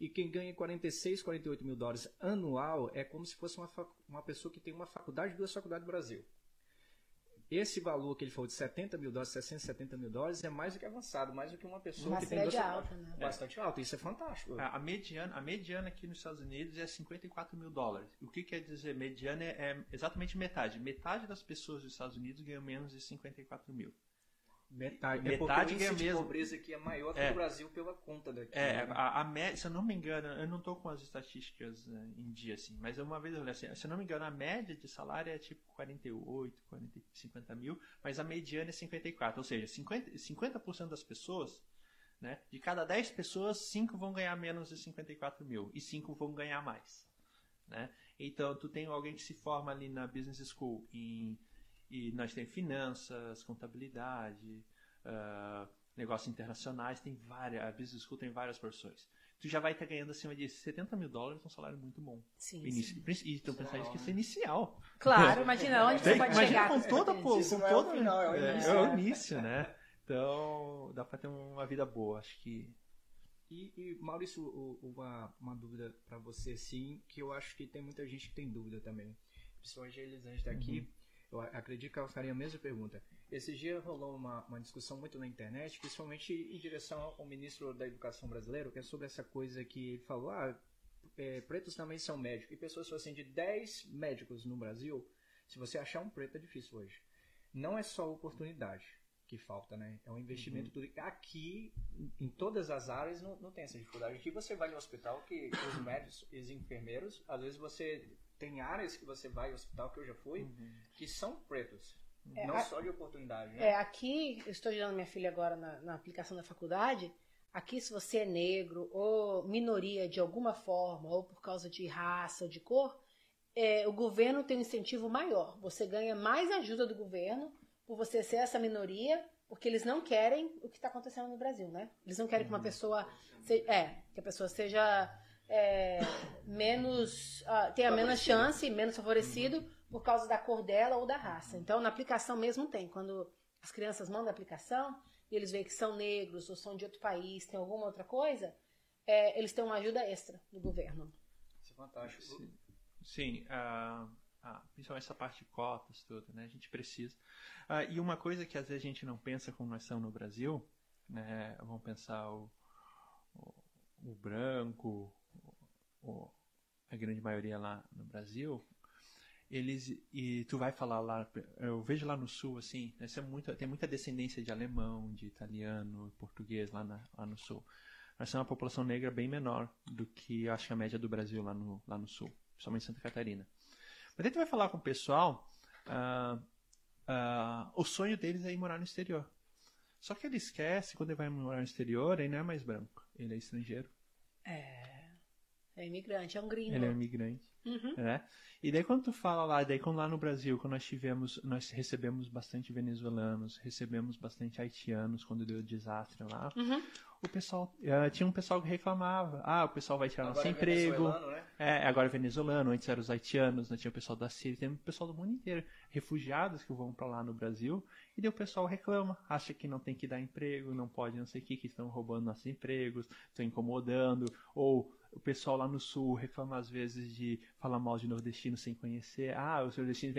E quem ganha $46, $48 mil anual é como se fosse uma pessoa que tem uma faculdade, 2 faculdades do Brasil. Esse valor que ele falou de $70 mil, $670 mil, é mais do que avançado, mais do que uma pessoa que tem 2 faculdades. Alta, né? Bastante alta, isso é fantástico. A mediana aqui nos Estados Unidos é $54 mil. O que quer dizer mediana é exatamente metade. Metade das pessoas dos Estados Unidos ganham menos de $54 mil. Metade porque o índice de pobreza aqui é maior que o Brasil pela conta daqui. Né? Se eu não me engano, eu não estou com as estatísticas em dia, assim, mas uma vez eu falei assim, se eu não me engano, a média de salário é tipo 48, 40, 50 mil, mas a mediana é 54, ou seja, 50% das pessoas, né, de cada 10 pessoas, 5 vão ganhar menos de 54 mil e 5 vão ganhar mais. Né? Então, tu tem alguém que se forma ali na Business School e nós temos finanças, contabilidade, negócios internacionais, a Business School tem várias profissões. Tu já vai estar ganhando acima de $70 mil, um salário muito bom. Sim, E tu pensar isso que isso é inicial. Claro, imagina onde você pode chegar. Imagina é o início, né? Então, dá para ter uma vida boa, acho que... E Maurício, uma dúvida para você, sim, que eu acho que tem muita gente que tem dúvida também. Principalmente a Elisângela está aqui. Eu acredito que ela faria a mesma pergunta. Esse dia rolou uma discussão muito na internet, principalmente em direção ao ministro da Educação brasileiro, que é sobre essa coisa que ele falou, pretos também são médicos. E pessoas falam assim, de 10 médicos no Brasil, se você achar um preto é difícil hoje. Não é só oportunidade. que falta, né? É um investimento tudo. Aqui, em todas as áreas, não tem essa dificuldade. Aqui você vai no hospital que os médicos e os enfermeiros, às vezes você tem áreas que você vai ao hospital, que eu já fui, que são pretos. Não só de oportunidade, né? Aqui, eu estou ajudando minha filha agora na aplicação da faculdade. Aqui, se você é negro ou minoria de alguma forma, ou por causa de raça ou de cor, o governo tem um incentivo maior. Você ganha mais ajuda do governo por você ser essa minoria, porque eles não querem o que está acontecendo no Brasil, né? Eles não querem que uma pessoa seja, que a pessoa seja menos tenha menos chance, menos favorecido por causa da cor dela ou da raça. Então, na aplicação mesmo tem. Quando as crianças mandam a aplicação e eles veem que são negros ou são de outro país, tem alguma outra coisa, eles têm uma ajuda extra do governo. Isso é fantástico. Sim, principalmente essa parte de cotas, tudo, né? A gente precisa. E uma coisa que às vezes a gente não pensa como nós estamos no Brasil, né? Vamos pensar o branco, a grande maioria lá no Brasil, eles, e tu vai falar lá, eu vejo lá no sul, assim, né? Tem muita descendência de alemão, de italiano, português lá no sul. Mas é uma população negra bem menor do que, acho que a média do Brasil lá no sul. Principalmente em Santa Catarina. Mas aí tu vai falar com o pessoal, o sonho deles é ir morar no exterior. Só que ele esquece, quando ele vai morar no exterior, ele não é mais branco, ele é estrangeiro. É imigrante, é um gringo. Ele é um imigrante. Né? E daí quando tu fala lá, daí quando lá no Brasil, quando nós recebemos bastante venezuelanos, recebemos bastante haitianos quando deu o desastre lá, o pessoal, tinha um pessoal que reclamava, o pessoal vai tirar nosso emprego, né? Agora é venezuelano, antes eram os haitianos, né? Tinha o pessoal da Síria, tem o pessoal do mundo inteiro, refugiados que vão pra lá no Brasil, e daí o pessoal reclama, acha que não tem que dar emprego, não pode não sei o que estão roubando nossos empregos, estão incomodando, ou o pessoal lá no sul reclama às vezes de falar mal de nordestino sem conhecer. Os nordestinos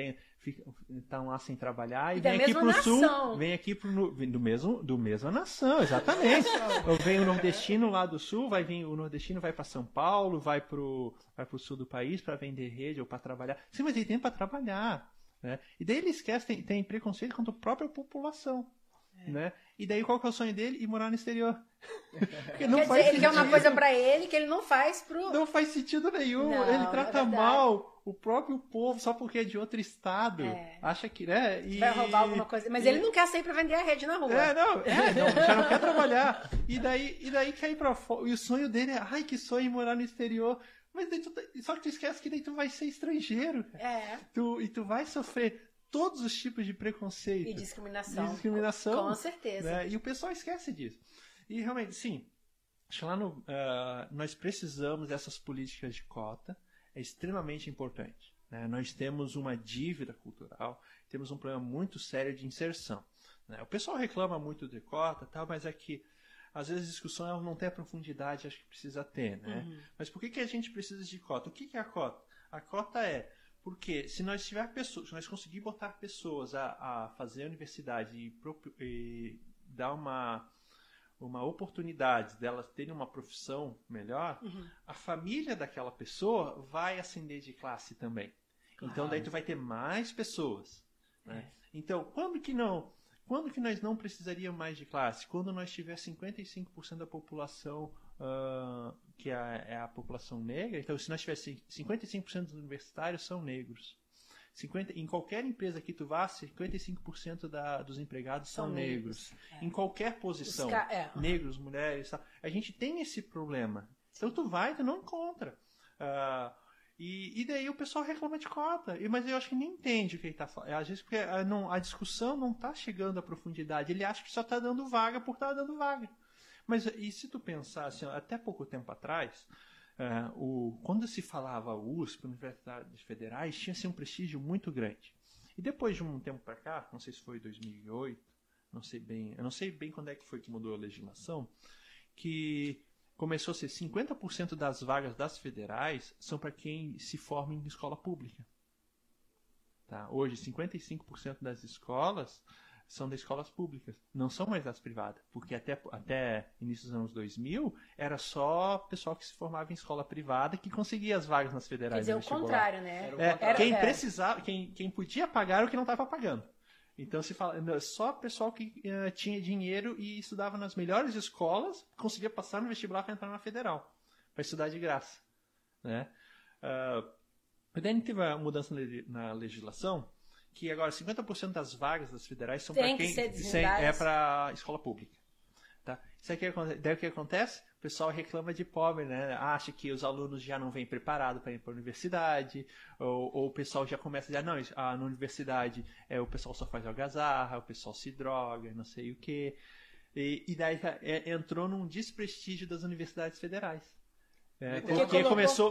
estão lá sem trabalhar e vem aqui pro sul. Vem aqui do mesma nação, exatamente. Vem o nordestino lá do sul, vai vir o nordestino, vai para São Paulo, vai pro sul do país para vender rede ou para trabalhar. Sim, mas ele tem para trabalhar, né? E daí ele esquece, tem preconceito contra a própria população. Né? E daí qual que é o sonho dele? Ir morar no exterior. Porque não faz sentido. Ele quer uma coisa pra ele que ele não faz pro... Não faz sentido nenhum. Ele trata mal o próprio povo só porque é de outro estado. Acha que, né? Vai roubar alguma coisa. Mas ele não quer sair pra vender a rede na rua. Já não quer trabalhar. E daí quer ir pra fora. E o sonho dele é, que sonho morar no exterior. Mas daí só que tu esquece que daí tu vai ser estrangeiro. E tu vai sofrer todos os tipos de preconceito e discriminação, com certeza, né? E o pessoal esquece disso. E realmente, sim, acho que lá no nós precisamos dessas políticas de cota, é extremamente importante, né? Nós temos uma dívida cultural, temos um problema muito sério de inserção, né? O pessoal reclama muito de cota, tal, mas é que às vezes a discussão ela não tem a profundidade acho que precisa ter, né? Mas por que a gente precisa de cota? O que é a cota? A cota é porque se nós tiver pessoas, se nós conseguir botar pessoas a fazer a universidade e dar uma oportunidade delas terem uma profissão melhor, a família daquela pessoa vai ascender de classe também. Claro. Então daí tu vai ter mais pessoas, né? Então, quando que nós não precisaríamos mais de classe? Quando nós tiver 55% da população que é a população negra. Então, se nós tivéssemos 55% dos universitários são negros, em qualquer empresa que tu vá, 55% dos empregados são negros. Em qualquer posição, negros, mulheres, tal. A gente tem esse problema. Então tu não encontra. E daí o pessoal reclama de cota, mas eu acho que nem entende o que ele está falando. Às vezes porque a discussão não está chegando à profundidade. Ele acha que só está dando vaga por estar dando vaga. Mas e se tu pensar, assim, até pouco tempo atrás, quando se falava USP, Universidades Federais, tinha assim, um prestígio muito grande. E depois de um tempo para cá, não sei se foi 2008, eu não sei bem quando é que foi que mudou a legislação, que começou a ser 50% das vagas das federais são para quem se forma em escola pública. Tá? Hoje, 55% das escolas são das escolas públicas, não são mais das privadas, porque até início dos anos 2000 era só pessoal que se formava em escola privada que conseguia as vagas nas federais. Quer dizer, o contrário, né? Quem precisava, quem podia pagar o que não estava pagando. Então se fala, só o pessoal que tinha dinheiro e estudava nas melhores escolas conseguia passar no vestibular para entrar na federal, para estudar de graça, né? Daí teve a mudança na legislação, que agora 50% das vagas das federais são para quem é para escola pública, tá? Isso aqui daí o que acontece? O pessoal reclama de pobre, né? Acha que os alunos já não vêm preparados para ir para a universidade, ou o pessoal já começa a dizer, não, na universidade o pessoal só faz algazarra, o pessoal se droga, não sei o quê. E daí entrou num desprestígio das universidades federais.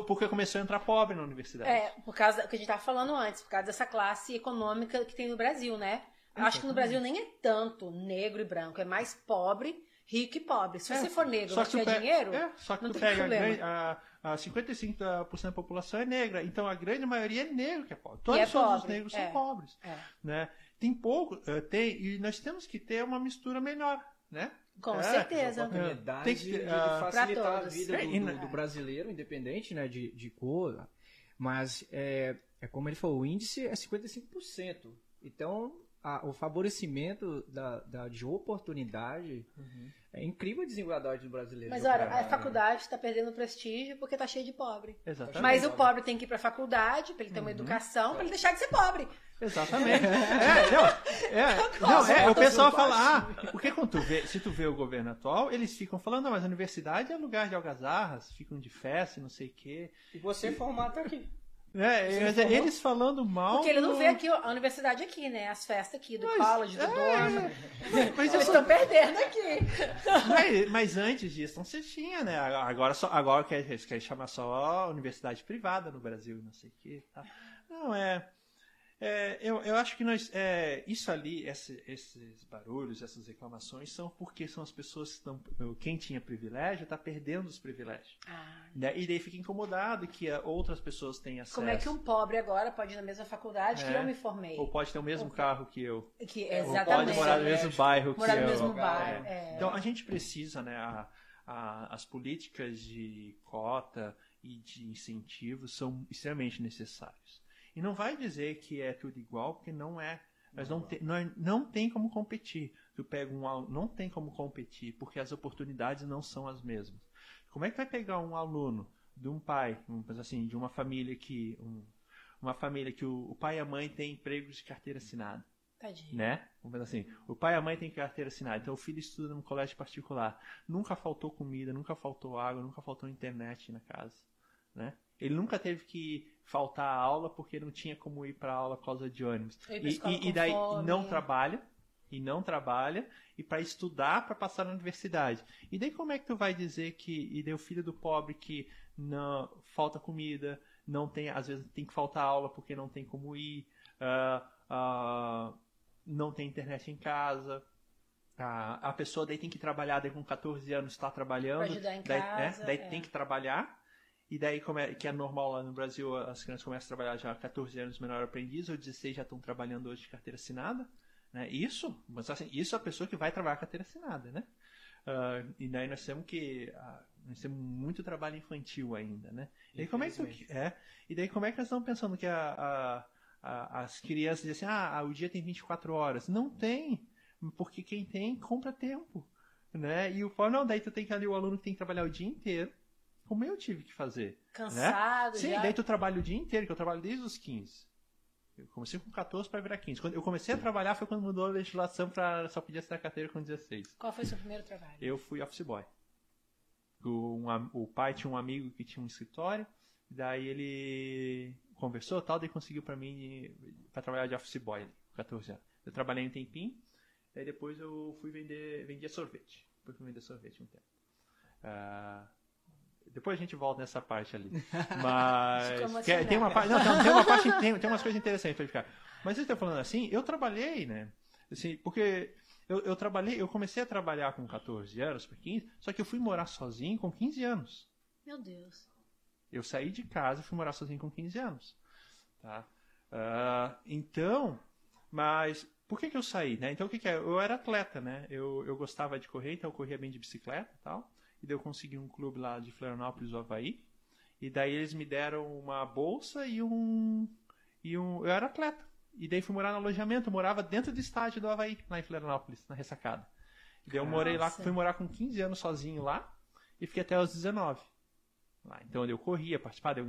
Porque começou a entrar pobre na universidade. Por causa do que a gente estava falando antes, por causa dessa classe econômica que tem no Brasil, né? Eu acho que no Brasil nem é tanto negro e branco, é mais pobre... Rico e pobre. Se você for negro, você tiver dinheiro, não tem problema. A 55% da população é negra. Então, a grande maioria é negro que é pobre. Todos os negros são pobres. Né? Tem pouco, e nós temos que ter uma mistura melhor, né? Com certeza. Tem que facilitar a vida do brasileiro, independente, né, de cor. Mas, é como ele falou, o índice é 55%. Então... o favorecimento de oportunidade, é incrível a desigualdade do brasileiro. Mas olha, a faculdade está perdendo prestígio porque está cheia de pobre. Exatamente. Mas o pobre tem que ir para a faculdade para ele ter uma educação, para ele deixar de ser pobre. Exatamente. O pessoal fala, porque quando se tu vê o governo atual, eles ficam falando, mas a universidade é lugar de algazarras, ficam de festa, não sei o quê. E você formata aqui. Eles falando mal. Porque ele não vê aqui a universidade aqui, né? As festas aqui, do college, do dorm. Mas eles estão perdendo aqui. Mas antes disso não se tinha, né? Agora eles querem chamar só universidade privada no Brasil, não sei o que. Tá? Não, eu acho que nós. Isso ali, esses barulhos, essas reclamações, são porque são as pessoas que estão. Quem tinha privilégio está perdendo os privilégios. Né? E daí fica incomodado que outras pessoas têm acesso. Como é que um pobre agora pode ir na mesma faculdade que eu me formei? Ou pode ter o mesmo carro que eu. Exatamente. Ou pode morar no mesmo bairro que eu. Morar no mesmo bairro. Então a gente precisa, né? As políticas de cota e de incentivos são extremamente necessários. E não vai dizer que é tudo igual, porque não é. Mas não tem como competir. Tu pega um aluno, não tem como competir, porque as oportunidades não são as mesmas. Como é que vai pegar um aluno de um pai, assim, de uma família que. Uma família que o pai e a mãe têm empregos de carteira assinada? Tadinho. Né? Vamos pensar assim, o pai e a mãe têm carteira assinada, então o filho estuda num colégio particular. Nunca faltou comida, nunca faltou água, nunca faltou internet na casa. Né? Ele nunca teve que faltar a aula porque não tinha como ir para aula por causa de ônibus. E daí não trabalha e para estudar para passar na universidade. E daí como é que tu vai dizer que e daí o filho do pobre que não falta comida, não tem, às vezes tem que faltar aula porque não tem como ir, não tem internet em casa. A pessoa daí tem que trabalhar, daí com 14 anos está trabalhando, pra ajudar em casa, daí tem que trabalhar. E daí, que é normal lá no Brasil, as crianças começam a trabalhar já há 14 anos, menor aprendiz, ou 16 já estão trabalhando hoje de carteira assinada. Né? Isso é a pessoa que vai trabalhar carteira assinada. Né? E daí nós temos que... nós temos muito trabalho infantil ainda. Né? E, daí como é que nós estamos pensando que as crianças dizem assim, o dia tem 24 horas. Não tem, porque quem tem compra tempo. Né? E o pobre, não, daí tu tem que ali o aluno que tem que trabalhar o dia inteiro. Como eu tive que fazer. Cansado, né? Sim, daí tu trabalha o dia inteiro, que eu trabalho desde os 15. Eu comecei com 14 para virar 15. Quando eu comecei a trabalhar foi quando mudou a legislação para só podia assinar carteira com 16. Qual foi o seu primeiro trabalho? Eu fui office boy. O pai tinha um amigo que tinha um escritório, daí ele conversou e tal, daí conseguiu para mim para trabalhar de office boy, com 14 anos. Eu trabalhei um tempinho, daí depois eu fui vendia sorvete. Depois fui vender sorvete um tempo. Depois a gente volta nessa parte ali. Mas tem uma parte. Não, tem uma parte. Tem umas coisas interessantes pra ficar. Mas você está falando assim, eu trabalhei, né? Assim, porque eu comecei a trabalhar com 14 anos, por 15, só que eu fui morar sozinho com 15 anos. Meu Deus. Eu saí de casa e fui morar sozinho com 15 anos. Tá? Então, mas por que eu saí? Né? Então o que é? Eu era atleta, né? Eu gostava de correr, então eu corria bem de bicicleta e tal. E daí eu consegui um clube lá de Florianópolis, do Avaí. E daí eles me deram uma bolsa e um... Eu era atleta. E daí fui morar no alojamento, eu morava dentro do estádio do Avaí, lá em Florianópolis, na Ressacada. E daí eu morei lá, fui morar com 15 anos sozinho lá, e fiquei até os 19. Lá. Então eu corria, participava, eu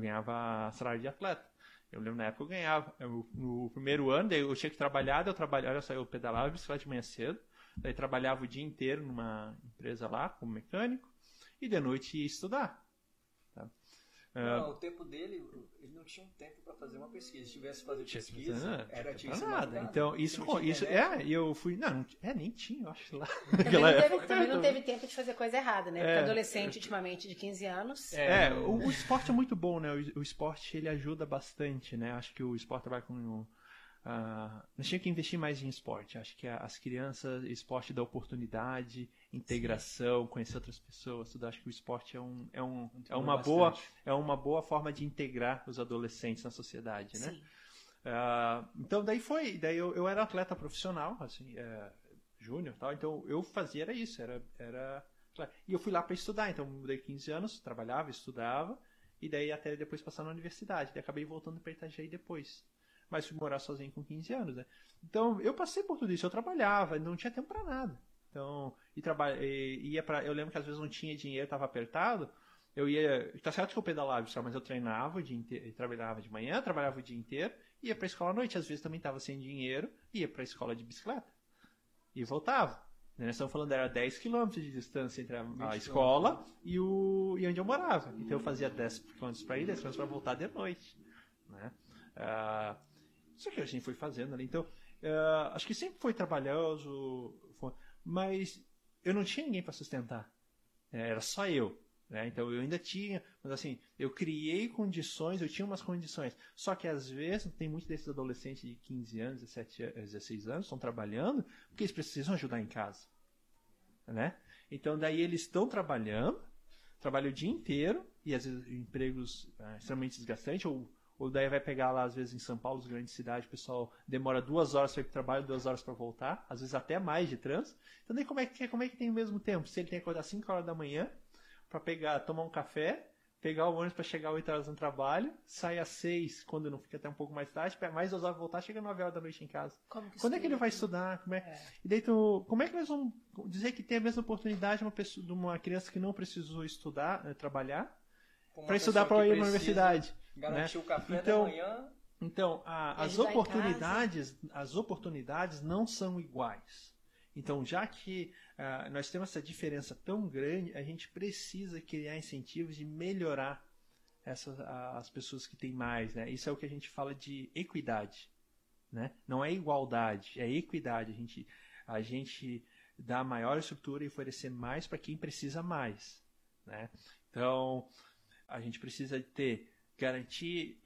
ganhava salário de atleta. Eu lembro na época eu ganhava. No primeiro ano, daí eu tinha que trabalhar, olha só, eu pedalava bicicleta de manhã cedo, daí trabalhava o dia inteiro numa empresa lá, como mecânico, e de noite ia estudar. Tá? Não, o tempo dele, ele não tinha um tempo para fazer uma pesquisa. Se tivesse que fazer pesquisa, não, era tinha nada. Então, isso é, eu fui. Não, nem tinha, eu acho lá. Também não teve tempo de fazer coisa errada, né? Porque adolescente, ultimamente, de 15 anos. O esporte é muito bom, né? O esporte ele ajuda bastante, né? Acho que o esporte trabalha com. Nós tínhamos que investir mais em esporte. Acho que as crianças, esporte dá oportunidade, integração, conhecer outras pessoas, tudo. Acho que o esporte é uma boa forma de integrar os adolescentes na sociedade, né? Então daí eu era atleta profissional, assim, júnior, tal. Então eu fazia era isso. E eu fui lá para estudar. Então mudei 15 anos, trabalhava, estudava e daí até depois passar na universidade. Daí acabei voltando para Itajaí depois. Mas fui morar sozinho com 15 anos, né? Então, eu passei por tudo isso. Eu trabalhava, não tinha tempo pra nada. Então, eu lembro que às vezes não tinha dinheiro, tava apertado. Eu ia... Tá certo que eu pedalava, mas eu treinava o dia inteiro. Eu trabalhava de manhã, trabalhava o dia inteiro. Ia pra escola à noite. Às vezes também tava sem dinheiro. Ia pra escola de bicicleta. E voltava. Nós estamos falando, era 10 km de distância entre a escola e onde eu morava. Então, eu fazia 10 km pra ir, 10 km pra voltar de noite, né? Isso que a gente foi fazendo ali. Então, acho que sempre foi trabalhoso, mas eu não tinha ninguém para sustentar. Era só eu, né? Então, eu ainda tinha, mas assim, eu criei condições, eu tinha umas condições. Só que, às vezes, tem muitos desses adolescentes de 15 anos, 17, 16 anos, estão trabalhando, porque eles precisam ajudar em casa, né? Então, daí eles estão trabalham o dia inteiro, e às vezes empregos extremamente desgastantes, ou daí vai pegar lá, às vezes, em São Paulo, as grandes cidades, o pessoal demora 2 horas para ir para o trabalho, 2 horas para voltar, às vezes até mais de trânsito. Então, daí como é que tem o mesmo tempo? Se ele tem que acordar 5 horas da manhã para pegar, tomar um café, pegar o ônibus para chegar 8 horas no trabalho, sai às 6, quando não fica até um pouco mais tarde, pega mais 2 horas para voltar, chega 9 horas da noite em casa. Quando é que ele vai estudar? E daí, como é que nós vamos dizer que tem a mesma oportunidade de uma criança que não precisou estudar, trabalhar, para estudar para ir para a universidade? Garantir, né? O café da manhã. Então, as oportunidades não são iguais. Então, já que nós temos essa diferença tão grande, a gente precisa criar incentivos de melhorar as pessoas que têm mais, né? Isso é o que a gente fala de equidade, né? Não é igualdade, é equidade. A gente dá maior estrutura e oferecer mais para quem precisa mais, né? Então, a gente precisa garantir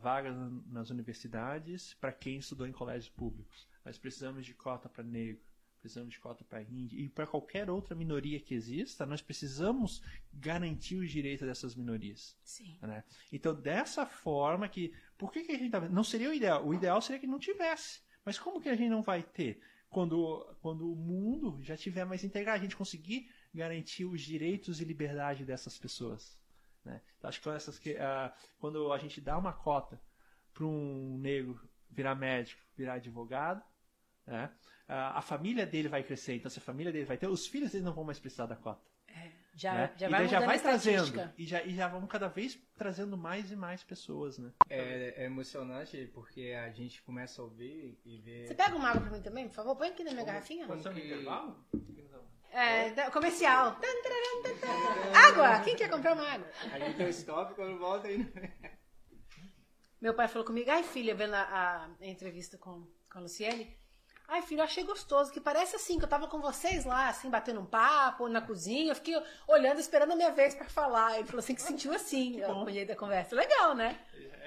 vagas nas universidades para quem estudou em colégios públicos. Nós precisamos de cota para negro, precisamos de cota para índio e para qualquer outra minoria que exista, nós precisamos garantir os direitos dessas minorias. Sim. Né? Então, dessa forma que... Por que a gente tá... Não seria o ideal. O ideal seria que não tivesse. Mas como que a gente não vai ter? Quando o mundo já tiver mais integrado, a gente conseguir garantir os direitos e liberdade dessas pessoas. Né? Então, acho que quando a gente dá uma cota para um negro virar médico, virar advogado, né? A família dele vai crescer. Então, se a família dele vai ter, os filhos deles não vão mais precisar da cota. Já vai trazendo e já vão cada vez trazendo mais e mais pessoas, né? É emocionante porque a gente começa a ouvir e ver. Você pega uma água para mim também, por favor, põe aqui na minha garrafinha. Pode ser um intervalo? Comercial. Água! Quem quer comprar uma água? Aí tem o stop, quando volta aí. Meu pai falou comigo, ai filha, vendo a entrevista com a Luciene, ai filho, eu achei gostoso, que parece assim, que eu tava com vocês lá, assim, batendo um papo na cozinha, eu fiquei olhando, esperando a minha vez pra falar. Ele falou assim, que sentiu assim, que acompanhei da conversa. Legal, né?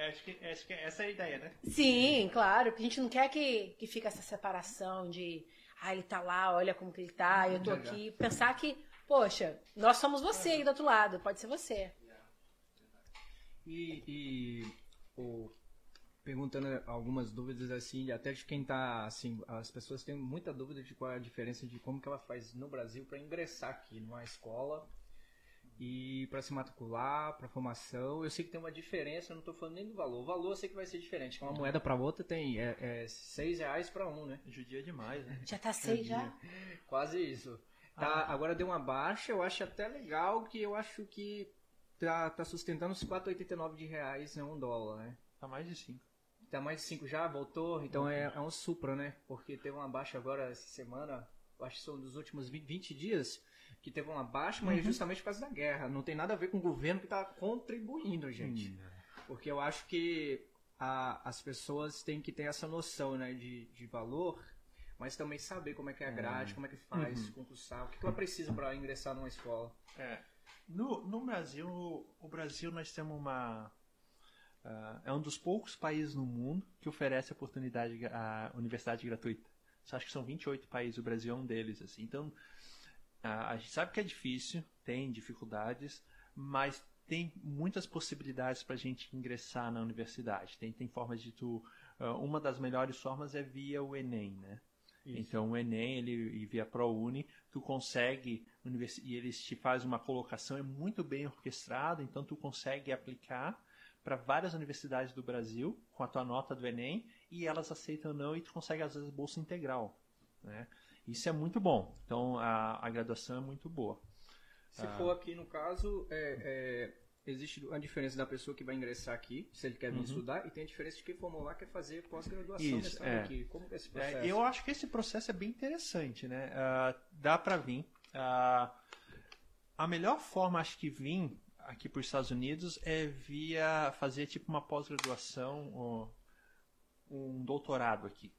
Acho que essa é a ideia, né? Sim, claro, porque a gente não quer que fique essa separação de... Ah, ele tá lá, olha como que ele tá, eu tô aqui. Pensar que, poxa, nós somos você aí do outro lado, pode ser você. E perguntando algumas dúvidas, assim, até de quem tá, assim, as pessoas têm muita dúvida de qual é a diferença de como que ela faz no Brasil para ingressar aqui numa escola E para se matricular, para formação, eu sei que tem uma diferença, eu não estou falando nem do valor. O valor eu sei que vai ser diferente. Uma moeda para outra tem R$6 para um, né? Judia demais, né? Já tá 6 já? Quase isso. Tá, agora deu uma baixa, eu acho até legal, que eu acho que tá sustentando os R$4,89 de reais, né? $1, né? Tá mais de 5. Tá mais de 5 já, voltou, então é um supra, né? Porque teve uma baixa agora essa semana, eu acho que são dos últimos 20 dias... que teve uma baixa, mas justamente por causa da guerra. Não tem nada a ver com o governo que está contribuindo, gente. Porque eu acho que as pessoas têm que ter essa noção, né, de valor, mas também saber como é que é a grade, como é que faz, concursar, o que ela precisa para ingressar numa escola. É. No Brasil, o Brasil nós temos uma... é um dos poucos países no mundo que oferece oportunidade à universidade gratuita. Eu acho que são 28 países, o Brasil é um deles, assim. Então... a gente sabe que é difícil, tem dificuldades, mas tem muitas possibilidades para a gente ingressar na universidade. Tem formas de tu... uma das melhores formas é via o Enem, né? Isso. Então, o Enem e via ProUni, tu consegue... e eles te fazem uma colocação, é muito bem orquestrado, então tu consegue aplicar para várias universidades do Brasil com a tua nota do Enem e elas aceitam ou não e tu consegue, às vezes, bolsa integral, né? Isso é muito bom. Então, a graduação é muito boa. Se for aqui, no caso, existe a diferença da pessoa que vai ingressar aqui, se ele quer vir estudar, e tem a diferença de quem formou lá, quer fazer pós-graduação. Isso, aqui. Como que é esse processo? Eu acho que esse processo é bem interessante, né? Dá para vir. A melhor forma, acho que, vir aqui para os Estados Unidos é via fazer tipo uma pós-graduação ou um doutorado aqui.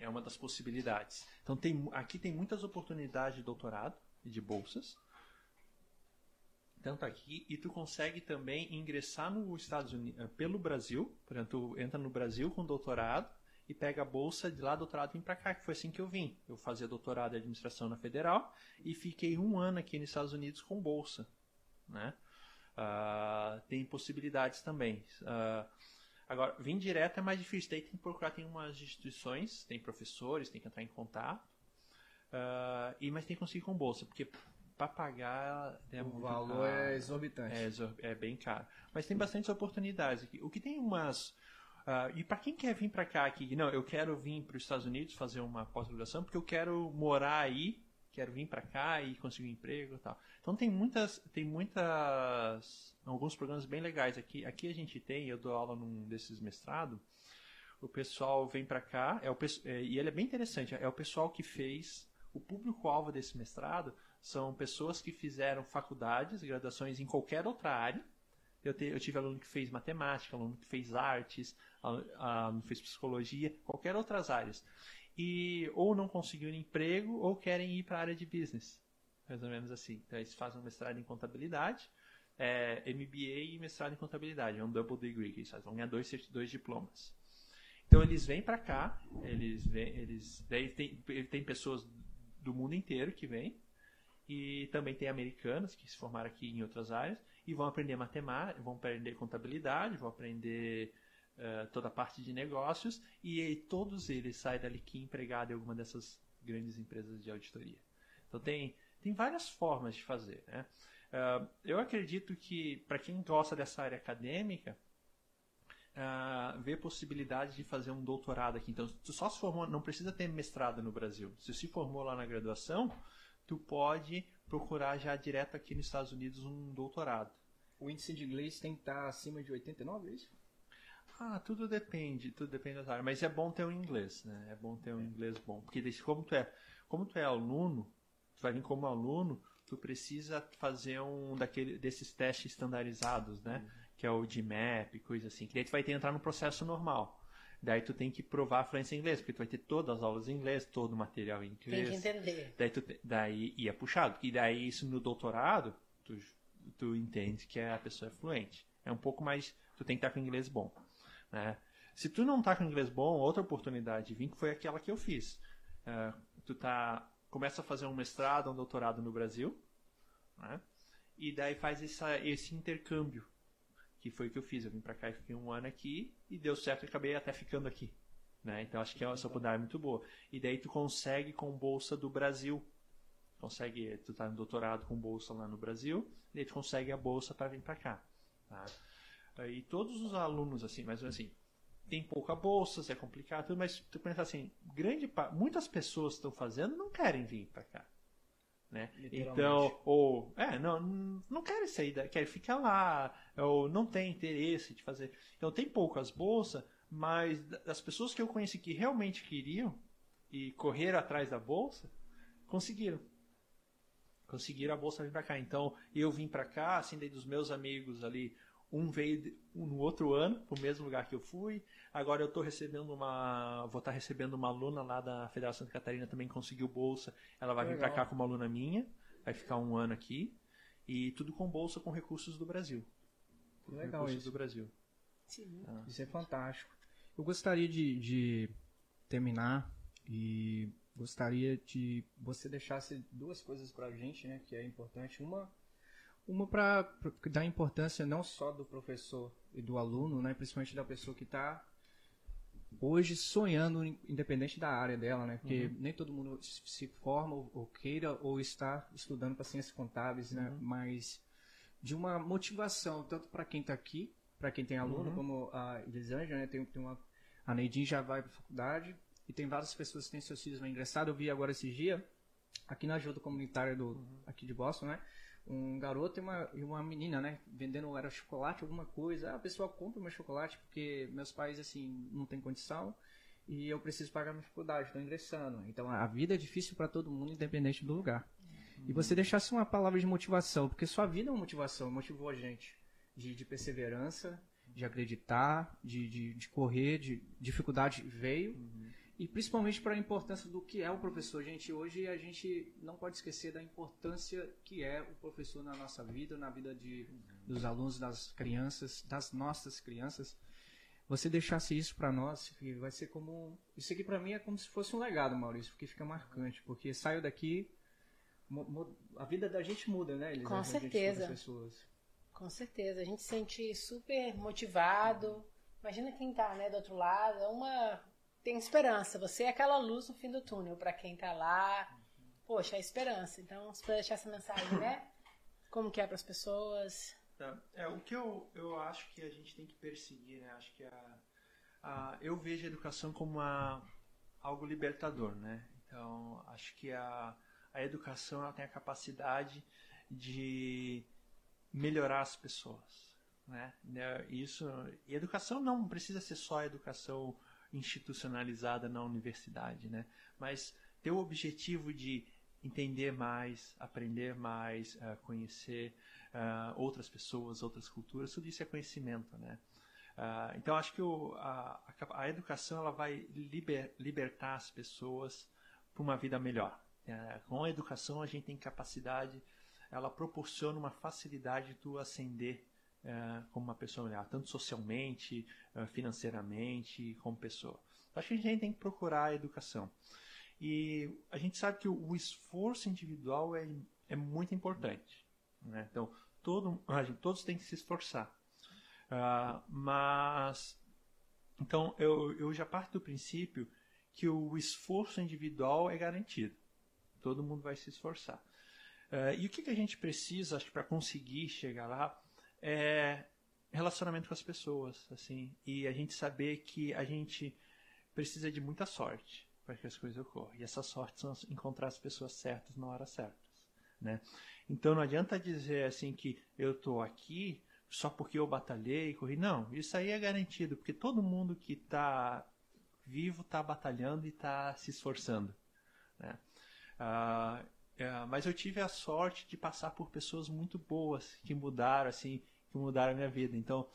É uma das possibilidades. Então, aqui tem muitas oportunidades de doutorado e de bolsas. Tanto aqui, e tu consegue também ingressar nos Estados Unidos pelo Brasil. Por exemplo, tu entra no Brasil com doutorado e pega a bolsa de lá, doutorado, vem pra cá, que foi assim que eu vim. Eu fazia doutorado em administração na Federal e fiquei um ano aqui nos Estados Unidos com bolsa, né? Tem possibilidades também. Agora, vir direto é mais difícil, daí tem que procurar, tem umas instituições, tem professores, tem que entrar em contato, mas tem que conseguir com bolsa, porque para pagar... O valor é exorbitante. É bem caro. Mas tem bastantes oportunidades aqui. O que tem umas... e para quem quer vir para cá, aqui, não, eu quero vir para os Estados Unidos fazer uma pós-graduação, porque eu quero morar aí, quero vir para cá e conseguir um emprego e tal. Então alguns programas bem legais aqui. Aqui a gente tem, eu dou aula num desses mestrado, o pessoal vem para cá, e ele é bem interessante, é o pessoal que fez, o público-alvo desse mestrado são pessoas que fizeram faculdades, graduações em qualquer outra área. Eu tive aluno que fez matemática, aluno que fez artes, aluno que fez psicologia, qualquer outras áreas. E ou não conseguiram emprego ou querem ir para a área de business, mais ou menos assim. Então eles fazem um mestrado em contabilidade, MBA e mestrado em contabilidade, é um double degree que eles fazem, vão ganhar dois diplomas. Então eles vêm para cá, daí tem pessoas do mundo inteiro que vêm, e também tem americanos que se formaram aqui em outras áreas, e vão aprender matemática, vão aprender contabilidade, vão aprender toda a parte de negócios, e todos eles saem dali que empregado em alguma dessas grandes empresas de auditoria. Então tem várias formas de fazer, né? Eu acredito que, para quem gosta dessa área acadêmica, vê possibilidade de fazer um doutorado aqui. Então, tu só se formou, não precisa ter mestrado no Brasil. Se tu se formou lá na graduação, tu pode procurar já direto aqui nos Estados Unidos um doutorado. O índice de inglês tem que estar acima de 89, é isso? Tudo depende da área. Mas é bom ter um inglês, né? É bom ter um inglês bom. Porque como tu é aluno, tu vai vir como aluno, tu precisa fazer um desses testes estandarizados, né? Que é o GMAT, coisa assim. Que daí tu vai entrar no processo normal. Daí tu tem que provar a fluência em inglês, porque tu vai ter todas as aulas em inglês, todo o material em inglês. Tem que entender. E é puxado. E daí isso no doutorado, tu entende que a pessoa é fluente. É um pouco mais... Tu tem que estar com inglês bom, né? Se tu não tá com inglês bom, outra oportunidade de vir, que foi aquela que eu fiz. Começa a fazer um mestrado, um doutorado no Brasil, né? E daí faz esse intercâmbio, que foi o que eu fiz. Eu vim pra cá e fiquei um ano aqui, e deu certo e acabei até ficando aqui, né? Então acho que essa oportunidade é muito boa. E daí tu consegue com bolsa do Brasil, consegue, tu tá no doutorado com bolsa lá no Brasil, daí tu consegue a bolsa para vir para cá, tá? E todos os alunos, assim, mais ou menos assim, tem pouca bolsa, é complicado, tudo, mas tu pensa assim, muitas pessoas que estão fazendo não querem vir para cá, né? Então, ou não querem sair, querem ficar lá, ou não tem interesse de fazer. Então tem poucas bolsas, mas das pessoas que eu conheci que realmente queriam e correram atrás da bolsa, conseguiram a bolsa vir para cá. Então eu vim para cá, assim, daí dos meus amigos ali, um veio no outro ano, pro mesmo lugar que eu fui. Agora eu vou estar recebendo uma aluna lá da Federal de Santa Catarina, também conseguiu bolsa. Ela vai vir para cá com uma aluna minha, vai ficar um ano aqui. E tudo com bolsa, com recursos do Brasil. Legal recursos isso. do Brasil. Sim. Ah. Isso é fantástico. Eu gostaria de terminar e gostaria de você deixasse duas coisas pra gente, né, que é importante. Uma para dar importância não só do professor e do aluno, né, principalmente da pessoa que está hoje sonhando, independente da área dela, né, porque nem todo mundo se forma ou queira ou está estudando para ciências contábeis, né, mas de uma motivação tanto para quem está aqui, para quem tem aluno, como a Elisângela, né, a Neidinha já vai para a faculdade e tem várias pessoas que têm seus filhos ingressados. Eu vi agora esse dia aqui na ajuda comunitária aqui de Boston, né, um garoto e uma menina, né, vendendo, era chocolate, alguma coisa. Ah, a pessoa compra meu chocolate porque meus pais, assim, não tem condição e eu preciso pagar minha faculdade, estou ingressando. Então, a vida é difícil para todo mundo, independente do lugar. E você deixasse uma palavra de motivação, porque sua vida é uma motivação, motivou a gente de perseverança, de acreditar, de correr, de dificuldade veio. E principalmente para a importância do que é o professor. Gente, hoje a gente não pode esquecer da importância que é o professor na nossa vida, na vida dos alunos, das crianças, das nossas crianças. Você deixasse isso para nós, que vai ser como... Isso aqui para mim é como se fosse um legado, Maurício, porque fica marcante, porque saio daqui, a vida da gente muda, né? Eles, com certeza. Com certeza. A gente se sente super motivado. Imagina quem está, né, do outro lado, tem esperança, você é aquela luz no fim do túnel, para quem tá lá, poxa, é esperança. Então, você pode deixar essa mensagem, né? Como que é para as pessoas? O que eu acho que a gente tem que perseguir, né? Acho que eu vejo a educação como algo libertador, né? Então, acho que a educação, ela tem a capacidade de melhorar as pessoas, né? Isso, e educação não precisa ser só a educação institucionalizada na universidade, né? Mas ter o objetivo de entender mais, aprender mais, conhecer outras pessoas, outras culturas, tudo isso é conhecimento, né? Então acho que a educação, ela vai libertar as pessoas para uma vida melhor. Com a educação a gente tem capacidade, ela proporciona uma facilidade de ascender como uma pessoa melhor, tanto socialmente, financeiramente, como pessoa. Acho que a gente tem que procurar a educação. E a gente sabe que o esforço individual é muito importante, né? Então, todos têm que se esforçar. Então, eu já parto do princípio que o esforço individual é garantido. Todo mundo vai se esforçar. E o que a gente precisa, acho, para conseguir chegar lá, é relacionamento com as pessoas, assim, e a gente saber que a gente precisa de muita sorte para que as coisas ocorram, e essa sorte são encontrar as pessoas certas na hora certa, né? Então não adianta dizer assim que eu tô aqui só porque eu batalhei e corri, não, isso aí é garantido, porque todo mundo que tá vivo tá batalhando e tá se esforçando, né? Mas eu tive a sorte de passar por pessoas muito boas que mudaram, assim, mudaram a minha vida. Então,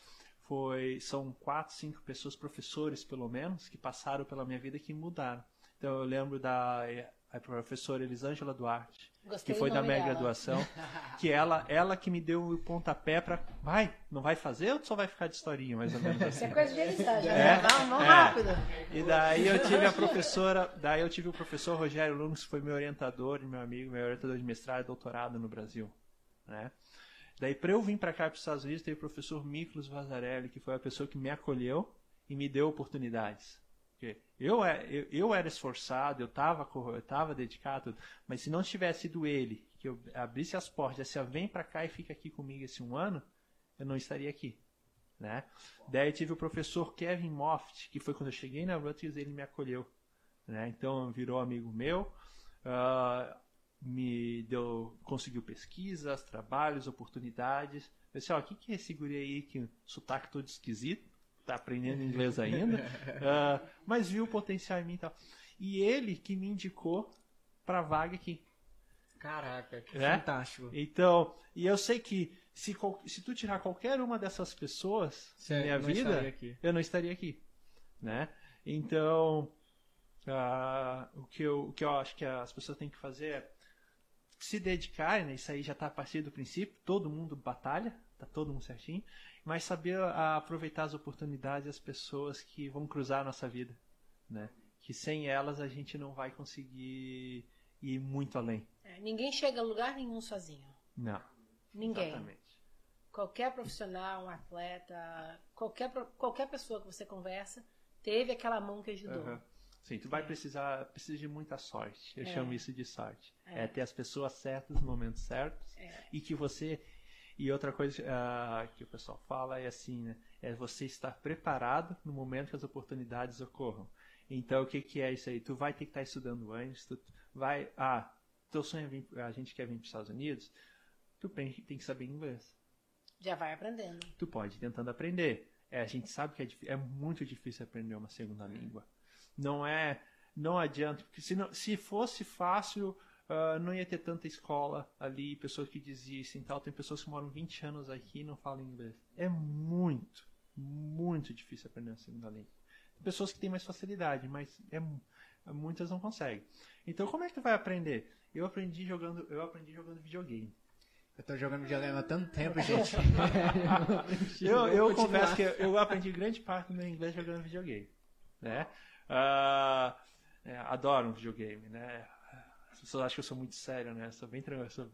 são 4, 5 pessoas, professores pelo menos, que passaram pela minha vida, que mudaram. Então, eu lembro da professora Elisângela Duarte, que foi da minha graduação, que ela que me deu o pontapé para, não vai fazer ou só vai ficar de historinha, mais ou menos assim. Isso é coisa de Elisângela, não rápido. E daí eu tive o professor Rogério Lunes, que foi meu orientador, meu amigo, meu orientador de mestrado e doutorado no Brasil, né? Daí, para eu vir para cá, para os Estados Unidos, teve o professor Miklos Vasarhelyi, que foi a pessoa que me acolheu e me deu oportunidades, Porque eu era esforçado, eu estava dedicado, mas se não tivesse sido ele, que eu abrisse as portas, assim, ó, vem para cá e fica aqui comigo esse um ano, eu não estaria aqui, né? Daí tive o professor Kevin Mofft, que foi quando eu cheguei na Rutgers, ele me acolheu, né? Então virou amigo meu, conseguiu pesquisas, trabalhos, oportunidades. Eu disse, ó, o que é esse guri aí que sotaque todo esquisito? Tá aprendendo inglês ainda, mas viu o potencial em mim e tal. E ele que me indicou pra vaga aqui. Caraca, que fantástico. Então, e eu sei que se tu tirar qualquer uma dessas pessoas da minha vida, eu não estaria aqui, né? Então, o que eu acho que as pessoas têm que fazer é se dedicar, né? Isso aí já tá a partir do princípio, todo mundo batalha, tá todo mundo certinho, mas saber aproveitar as oportunidades e as pessoas que vão cruzar a nossa vida, né? Que sem elas a gente não vai conseguir ir muito além. Ninguém chega a lugar nenhum sozinho. Não. Ninguém. Exatamente. Qualquer profissional, um atleta, qualquer pessoa que você conversa, teve aquela mão que ajudou. Uhum. Sim, tu vai precisa de muita sorte. Eu chamo isso de sorte. É ter as pessoas certas nos momentos certos e que você... E outra coisa que o pessoal fala é assim, né? É você estar preparado no momento que as oportunidades ocorram. Então, o que é isso aí? Tu vai ter que estar estudando antes, tu vai... teu sonho é a gente quer vir para os Estados Unidos, tu tem que saber inglês. Já vai aprendendo. Tu pode ir tentando aprender. A gente sabe que é muito difícil aprender uma segunda língua. Não adianta, porque se fosse fácil... não ia ter tanta escola ali, pessoas que desistem e tal. Tem pessoas que moram 20 anos aqui e não falam inglês. É muito, muito difícil aprender a segunda língua. Tem pessoas que têm mais facilidade, mas muitas não conseguem. Então, como é que tu vai aprender? Eu aprendi jogando videogame. Eu tô jogando videogame há tanto tempo, gente. eu confesso que eu aprendi grande parte do meu inglês jogando videogame, né? Adoro um videogame, né? As pessoas acham que eu sou muito sério, né? Sou bem tranquilo,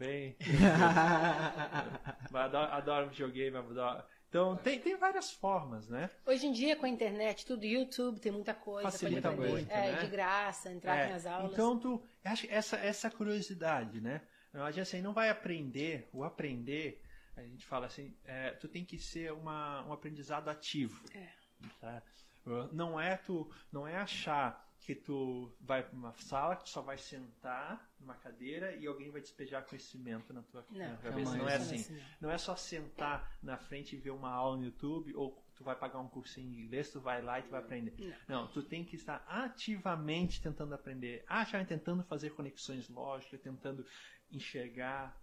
adoro videogame, adoro... Então, tem várias formas, né? Hoje em dia, com a internet, tudo YouTube, tem muita coisa. Facilita muito, né? De graça, entrar nas aulas. Então, tu... Acho essa curiosidade, né? A gente, assim, não vai aprender, ou aprender, a gente fala assim, tu tem que ser um aprendizado ativo. Tá? Não é achar... que tu vai para uma sala, que tu só vai sentar numa cadeira e alguém vai despejar conhecimento na tua cabeça. Não é assim. Não é só sentar na frente e ver uma aula no YouTube, ou tu vai pagar um cursinho de inglês, tu vai lá e tu vai aprender. Não, tu tem que estar ativamente tentando aprender, tentando fazer conexões lógicas, tentando enxergar.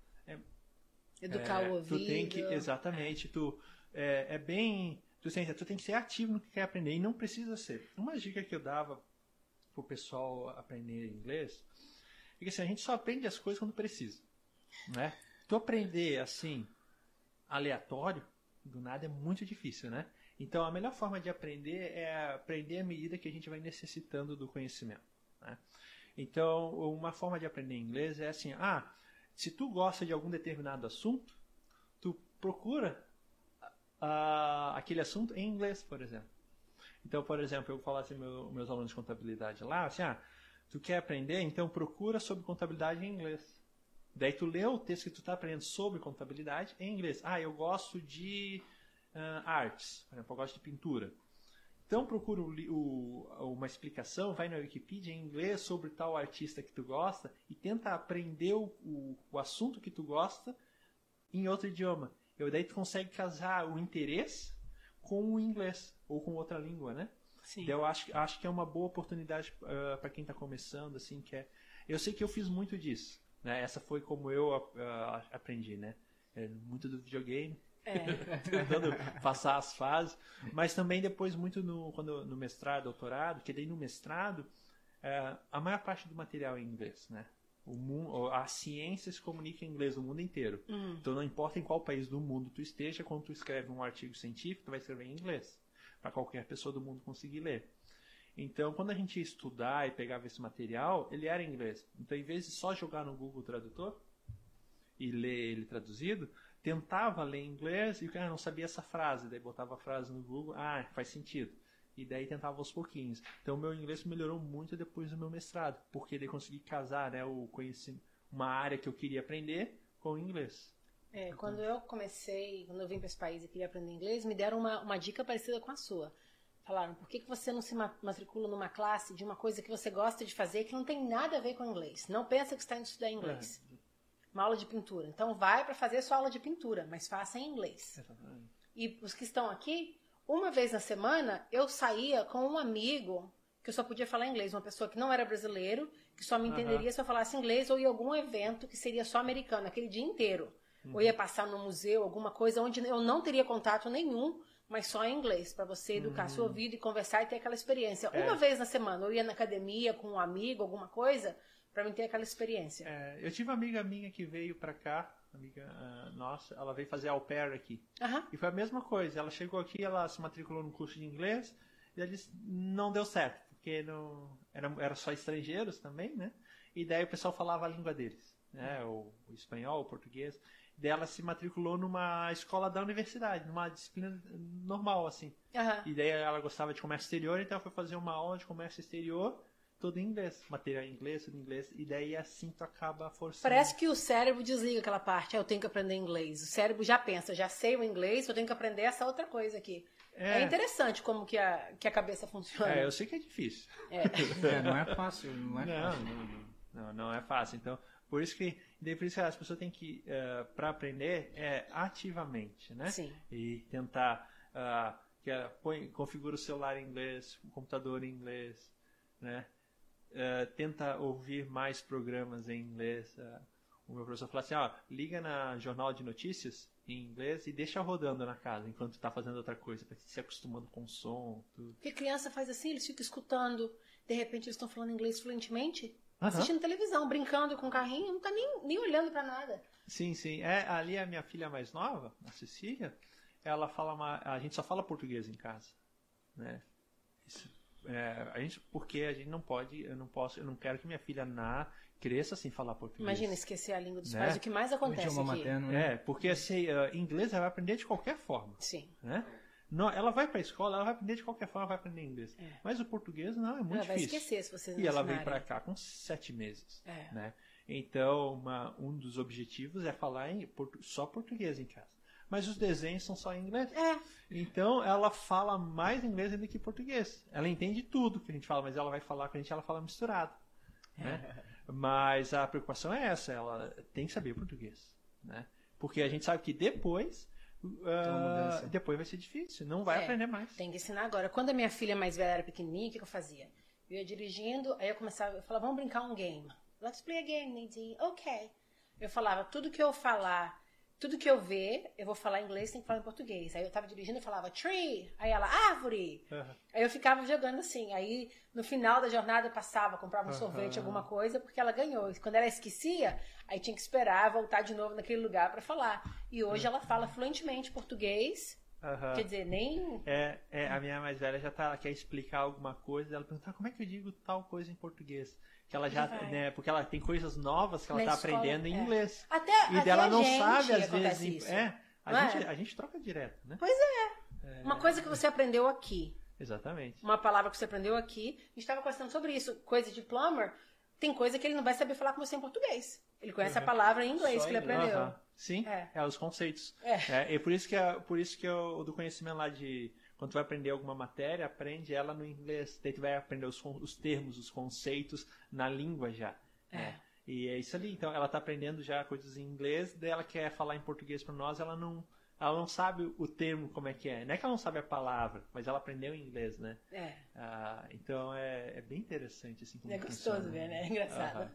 Educar o ouvido. Tu tem que, exatamente, tu tem que ser ativo no que quer aprender e não precisa ser. Uma dica que eu dava para o pessoal aprender inglês, porque assim, a gente só aprende as coisas quando precisa, né? Tu aprender assim, aleatório, do nada é muito difícil, né? Então a melhor forma de aprender é aprender à medida que a gente vai necessitando do conhecimento, né? Então uma forma de aprender inglês é assim, se tu gosta de algum determinado assunto, tu procura aquele assunto em inglês, por exemplo. Então, por exemplo, eu falo assim, meus alunos de contabilidade lá, assim, tu quer aprender? Então procura sobre contabilidade em inglês. Daí tu lê o texto que tu tá aprendendo sobre contabilidade em inglês. Eu gosto de artes, por exemplo, eu gosto de pintura. Então procura uma explicação, vai na Wikipedia em inglês sobre tal artista que tu gosta e tenta aprender o assunto que tu gosta em outro idioma. E daí tu consegue casar o interesse com o inglês ou com outra língua, né? Sim. Então, eu acho que é uma boa oportunidade para quem está começando, assim, Eu sei que eu fiz muito disso, né? Essa foi como eu aprendi, né? Muito do videogame, tentando passar as fases, mas também depois muito no mestrado, doutorado, porque daí no mestrado a maior parte do material é em inglês, né? A ciência se comunica em inglês no mundo inteiro. Então não importa em qual país do mundo tu esteja, quando tu escreve um artigo científico, tu vai escrever em inglês, para qualquer pessoa do mundo conseguir ler. Então quando a gente ia estudar e pegava esse material, ele era em inglês. Então em vez de só jogar no Google Tradutor e ler ele traduzido, tentava ler em inglês e o cara não sabia essa frase, daí botava a frase no Google, faz sentido. e daí tentava aos pouquinhos. Então meu inglês melhorou muito depois do meu mestrado, porque daí consegui casar, né, o conhecimento, uma área que eu queria aprender com o inglês. É, quando eu comecei, quando eu vim para esse país e queria aprender inglês, me deram uma dica parecida com a sua. Falaram, por que você não se matricula numa classe de uma coisa que você gosta de fazer que não tem nada a ver com inglês? Não pensa que está indo estudar inglês. É. Uma aula de pintura. Então vai para fazer sua aula de pintura, mas faça em inglês. Exatamente. E os que estão aqui, uma vez na semana, eu saía com um amigo que eu só podia falar inglês, uma pessoa que não era brasileiro, que só me entenderia se eu falasse inglês, ou em algum evento que seria só americano, aquele dia inteiro. Ou ia passar no museu, alguma coisa onde eu não teria contato nenhum, mas só em inglês, para você educar seu ouvido e conversar e ter aquela experiência. É. Uma vez na semana, eu ia na academia com um amigo, alguma coisa, para mim ter aquela experiência. É, eu tive uma amiga minha que veio para cá, amiga nossa, ela veio fazer au pair aqui. E foi a mesma coisa, ela chegou aqui, ela se matriculou no curso de inglês, e ela disse, não deu certo, porque não, era só estrangeiros também, né? E daí o pessoal falava a língua deles, né? O espanhol, o português. Dela se matriculou numa escola da universidade, numa disciplina normal, assim. E daí ela gostava de comércio exterior, então ela foi fazer uma aula de comércio exterior, todo em inglês, material em inglês, tudo em inglês, e daí assim tu acaba forçando. Parece que o cérebro desliga aquela parte, eu tenho que aprender inglês. O cérebro já pensa, já sei o inglês, eu tenho que aprender essa outra coisa aqui. É interessante como que a cabeça funciona. É, eu sei que é difícil. Não é fácil, não é fácil. Não é fácil, então... Por isso que as pessoas têm que, para aprender, ativamente, né? Sim. E tentar, configura o celular em inglês, o computador em inglês, né? Tenta ouvir mais programas em inglês. O meu professor fala assim, liga na jornal de notícias em inglês e deixa rodando na casa enquanto está fazendo outra coisa, para se acostumando com o som, tudo. Porque a criança faz assim, eles ficam escutando, de repente eles estão falando inglês fluentemente. Assistindo televisão, brincando com o carrinho, não tá nem olhando pra nada. Sim, sim. Ali a minha filha mais nova, a Cecília, ela fala a gente só fala português em casa, né? Eu não quero que minha filha cresça sem falar português. Imagina esquecer a língua dos pais, o que mais acontece aqui. Materno, né? Porque assim, inglês ela vai aprender de qualquer forma. Sim. Né? Não, ela vai para a escola, ela vai aprender de qualquer forma, vai aprender inglês. É. Mas o português não, é muito difícil. Ela vai esquecer se vocês não ensinarem. E ela veio para cá com 7 meses. É. Né? Então, um dos objetivos é falar só português em casa. Mas os desenhos são só em inglês. É. Então, ela fala mais inglês ainda que português. Ela entende tudo que a gente fala, mas ela vai falar com a gente, ela fala misturado. Né? Mas a preocupação é essa, ela tem que saber português. Né? Porque a gente sabe que depois vai ser difícil, não vai aprender mais. Tem que ensinar agora. Quando a minha filha mais velha era pequenininha, o que eu fazia? Eu ia dirigindo, aí eu falava, vamos brincar um game. Let's play a game, Nadine. Ok. Eu falava, tudo que eu ver, eu vou falar em inglês, tem que falar em português. Aí eu tava dirigindo, eu falava tree, aí ela árvore. Aí eu ficava jogando assim, aí no final da jornada eu passava, comprava um sorvete, alguma coisa, porque ela ganhou. E quando ela esquecia, aí tinha que esperar, voltar de novo naquele lugar pra falar. E hoje ela fala fluentemente português, quer dizer, nem... a minha mais velha ela quer explicar alguma coisa, ela pergunta, como é que eu digo tal coisa em português? Que ela já, né, porque ela tem coisas novas que ela está aprendendo em inglês. Até ela não sabe, às vezes. A gente troca direto, né? Pois é. Uma coisa que você aprendeu aqui. Exatamente. Uma palavra que você aprendeu aqui. A gente estava conversando sobre isso. Coisa de plumber, tem coisa que ele não vai saber falar com você em português. Ele conhece a palavra em inglês que ele aprendeu. Sim, os conceitos. É por isso que eu, do conhecimento lá de... Quando tu vai aprender alguma matéria, aprende ela no inglês. Daí tu vai aprender os termos, os conceitos na língua já. Né? E é isso ali. Então, ela está aprendendo já coisas em inglês, daí ela quer falar em português para nós, ela não sabe o termo como é que é. Não é que ela não sabe a palavra, mas ela aprendeu em inglês, né? Então, é bem interessante. Assim, como funciona, gostoso ver, né? É engraçado.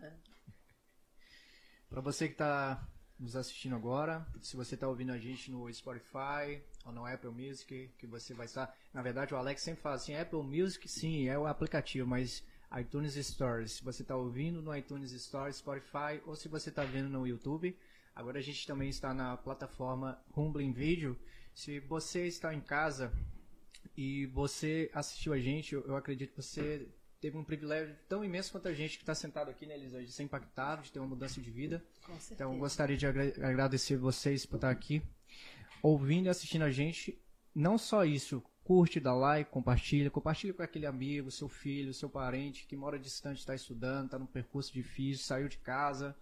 Para você que está nos assistindo agora, se você está ouvindo a gente no Spotify... ou no Apple Music, que você vai estar... Na verdade, o Alex sempre fala assim, Apple Music, sim, é o aplicativo, mas iTunes Store, se você está ouvindo no iTunes Store, Spotify, ou se você está vendo no YouTube. Agora a gente também está na plataforma Rumbling Video. Se você está em casa e você assistiu a gente, eu acredito que você teve um privilégio tão imenso quanto a gente que está sentado aqui, né, Elisângela, de ser impactado, de ter uma mudança de vida. Com certeza. Então, gostaria de agradecer vocês por estar aqui, ouvindo e assistindo a gente. Não só isso, Curte, dá like, compartilha com aquele amigo, seu filho, seu parente que mora distante, está estudando, está num percurso difícil, saiu de casa,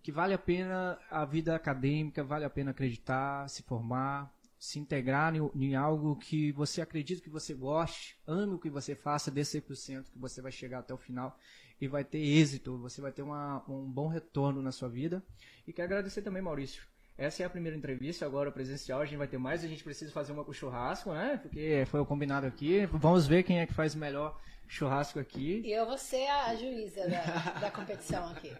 que vale a pena a vida acadêmica, vale a pena acreditar, se formar, se integrar em algo que você acredita, que você goste, ame o que você faça, dê 100%, que você vai chegar até o final e vai ter êxito, você vai ter um bom retorno na sua vida. E quero agradecer também, Maurício. Essa é a primeira entrevista, agora presencial, a gente vai ter mais, a gente precisa fazer uma com churrasco, né? Porque foi o combinado aqui, vamos ver quem é que faz melhor churrasco aqui. E eu vou ser a juíza da competição aqui.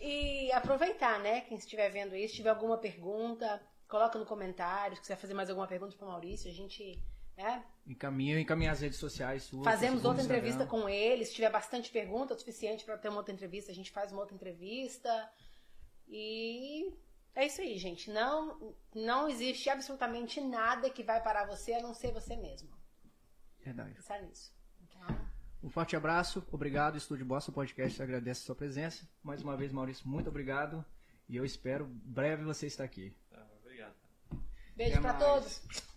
E aproveitar, né, quem estiver vendo isso, tiver alguma pergunta, coloca no comentário, se quiser fazer mais alguma pergunta para o Maurício, a gente... Né? Encaminha as redes sociais suas. Fazemos outra entrevista com ele, se tiver bastante pergunta, é o suficiente para ter uma outra entrevista, a gente faz uma outra entrevista... E é isso aí, gente. Não existe absolutamente nada que vai parar você a não ser você mesmo. Verdade. Pensar nisso. Então... Um forte abraço, obrigado. Estúdio Boston Podcast agradece a sua presença. Mais uma vez, Maurício, muito obrigado. E eu espero breve você estar aqui. Tá, obrigado. Beijo pra todos.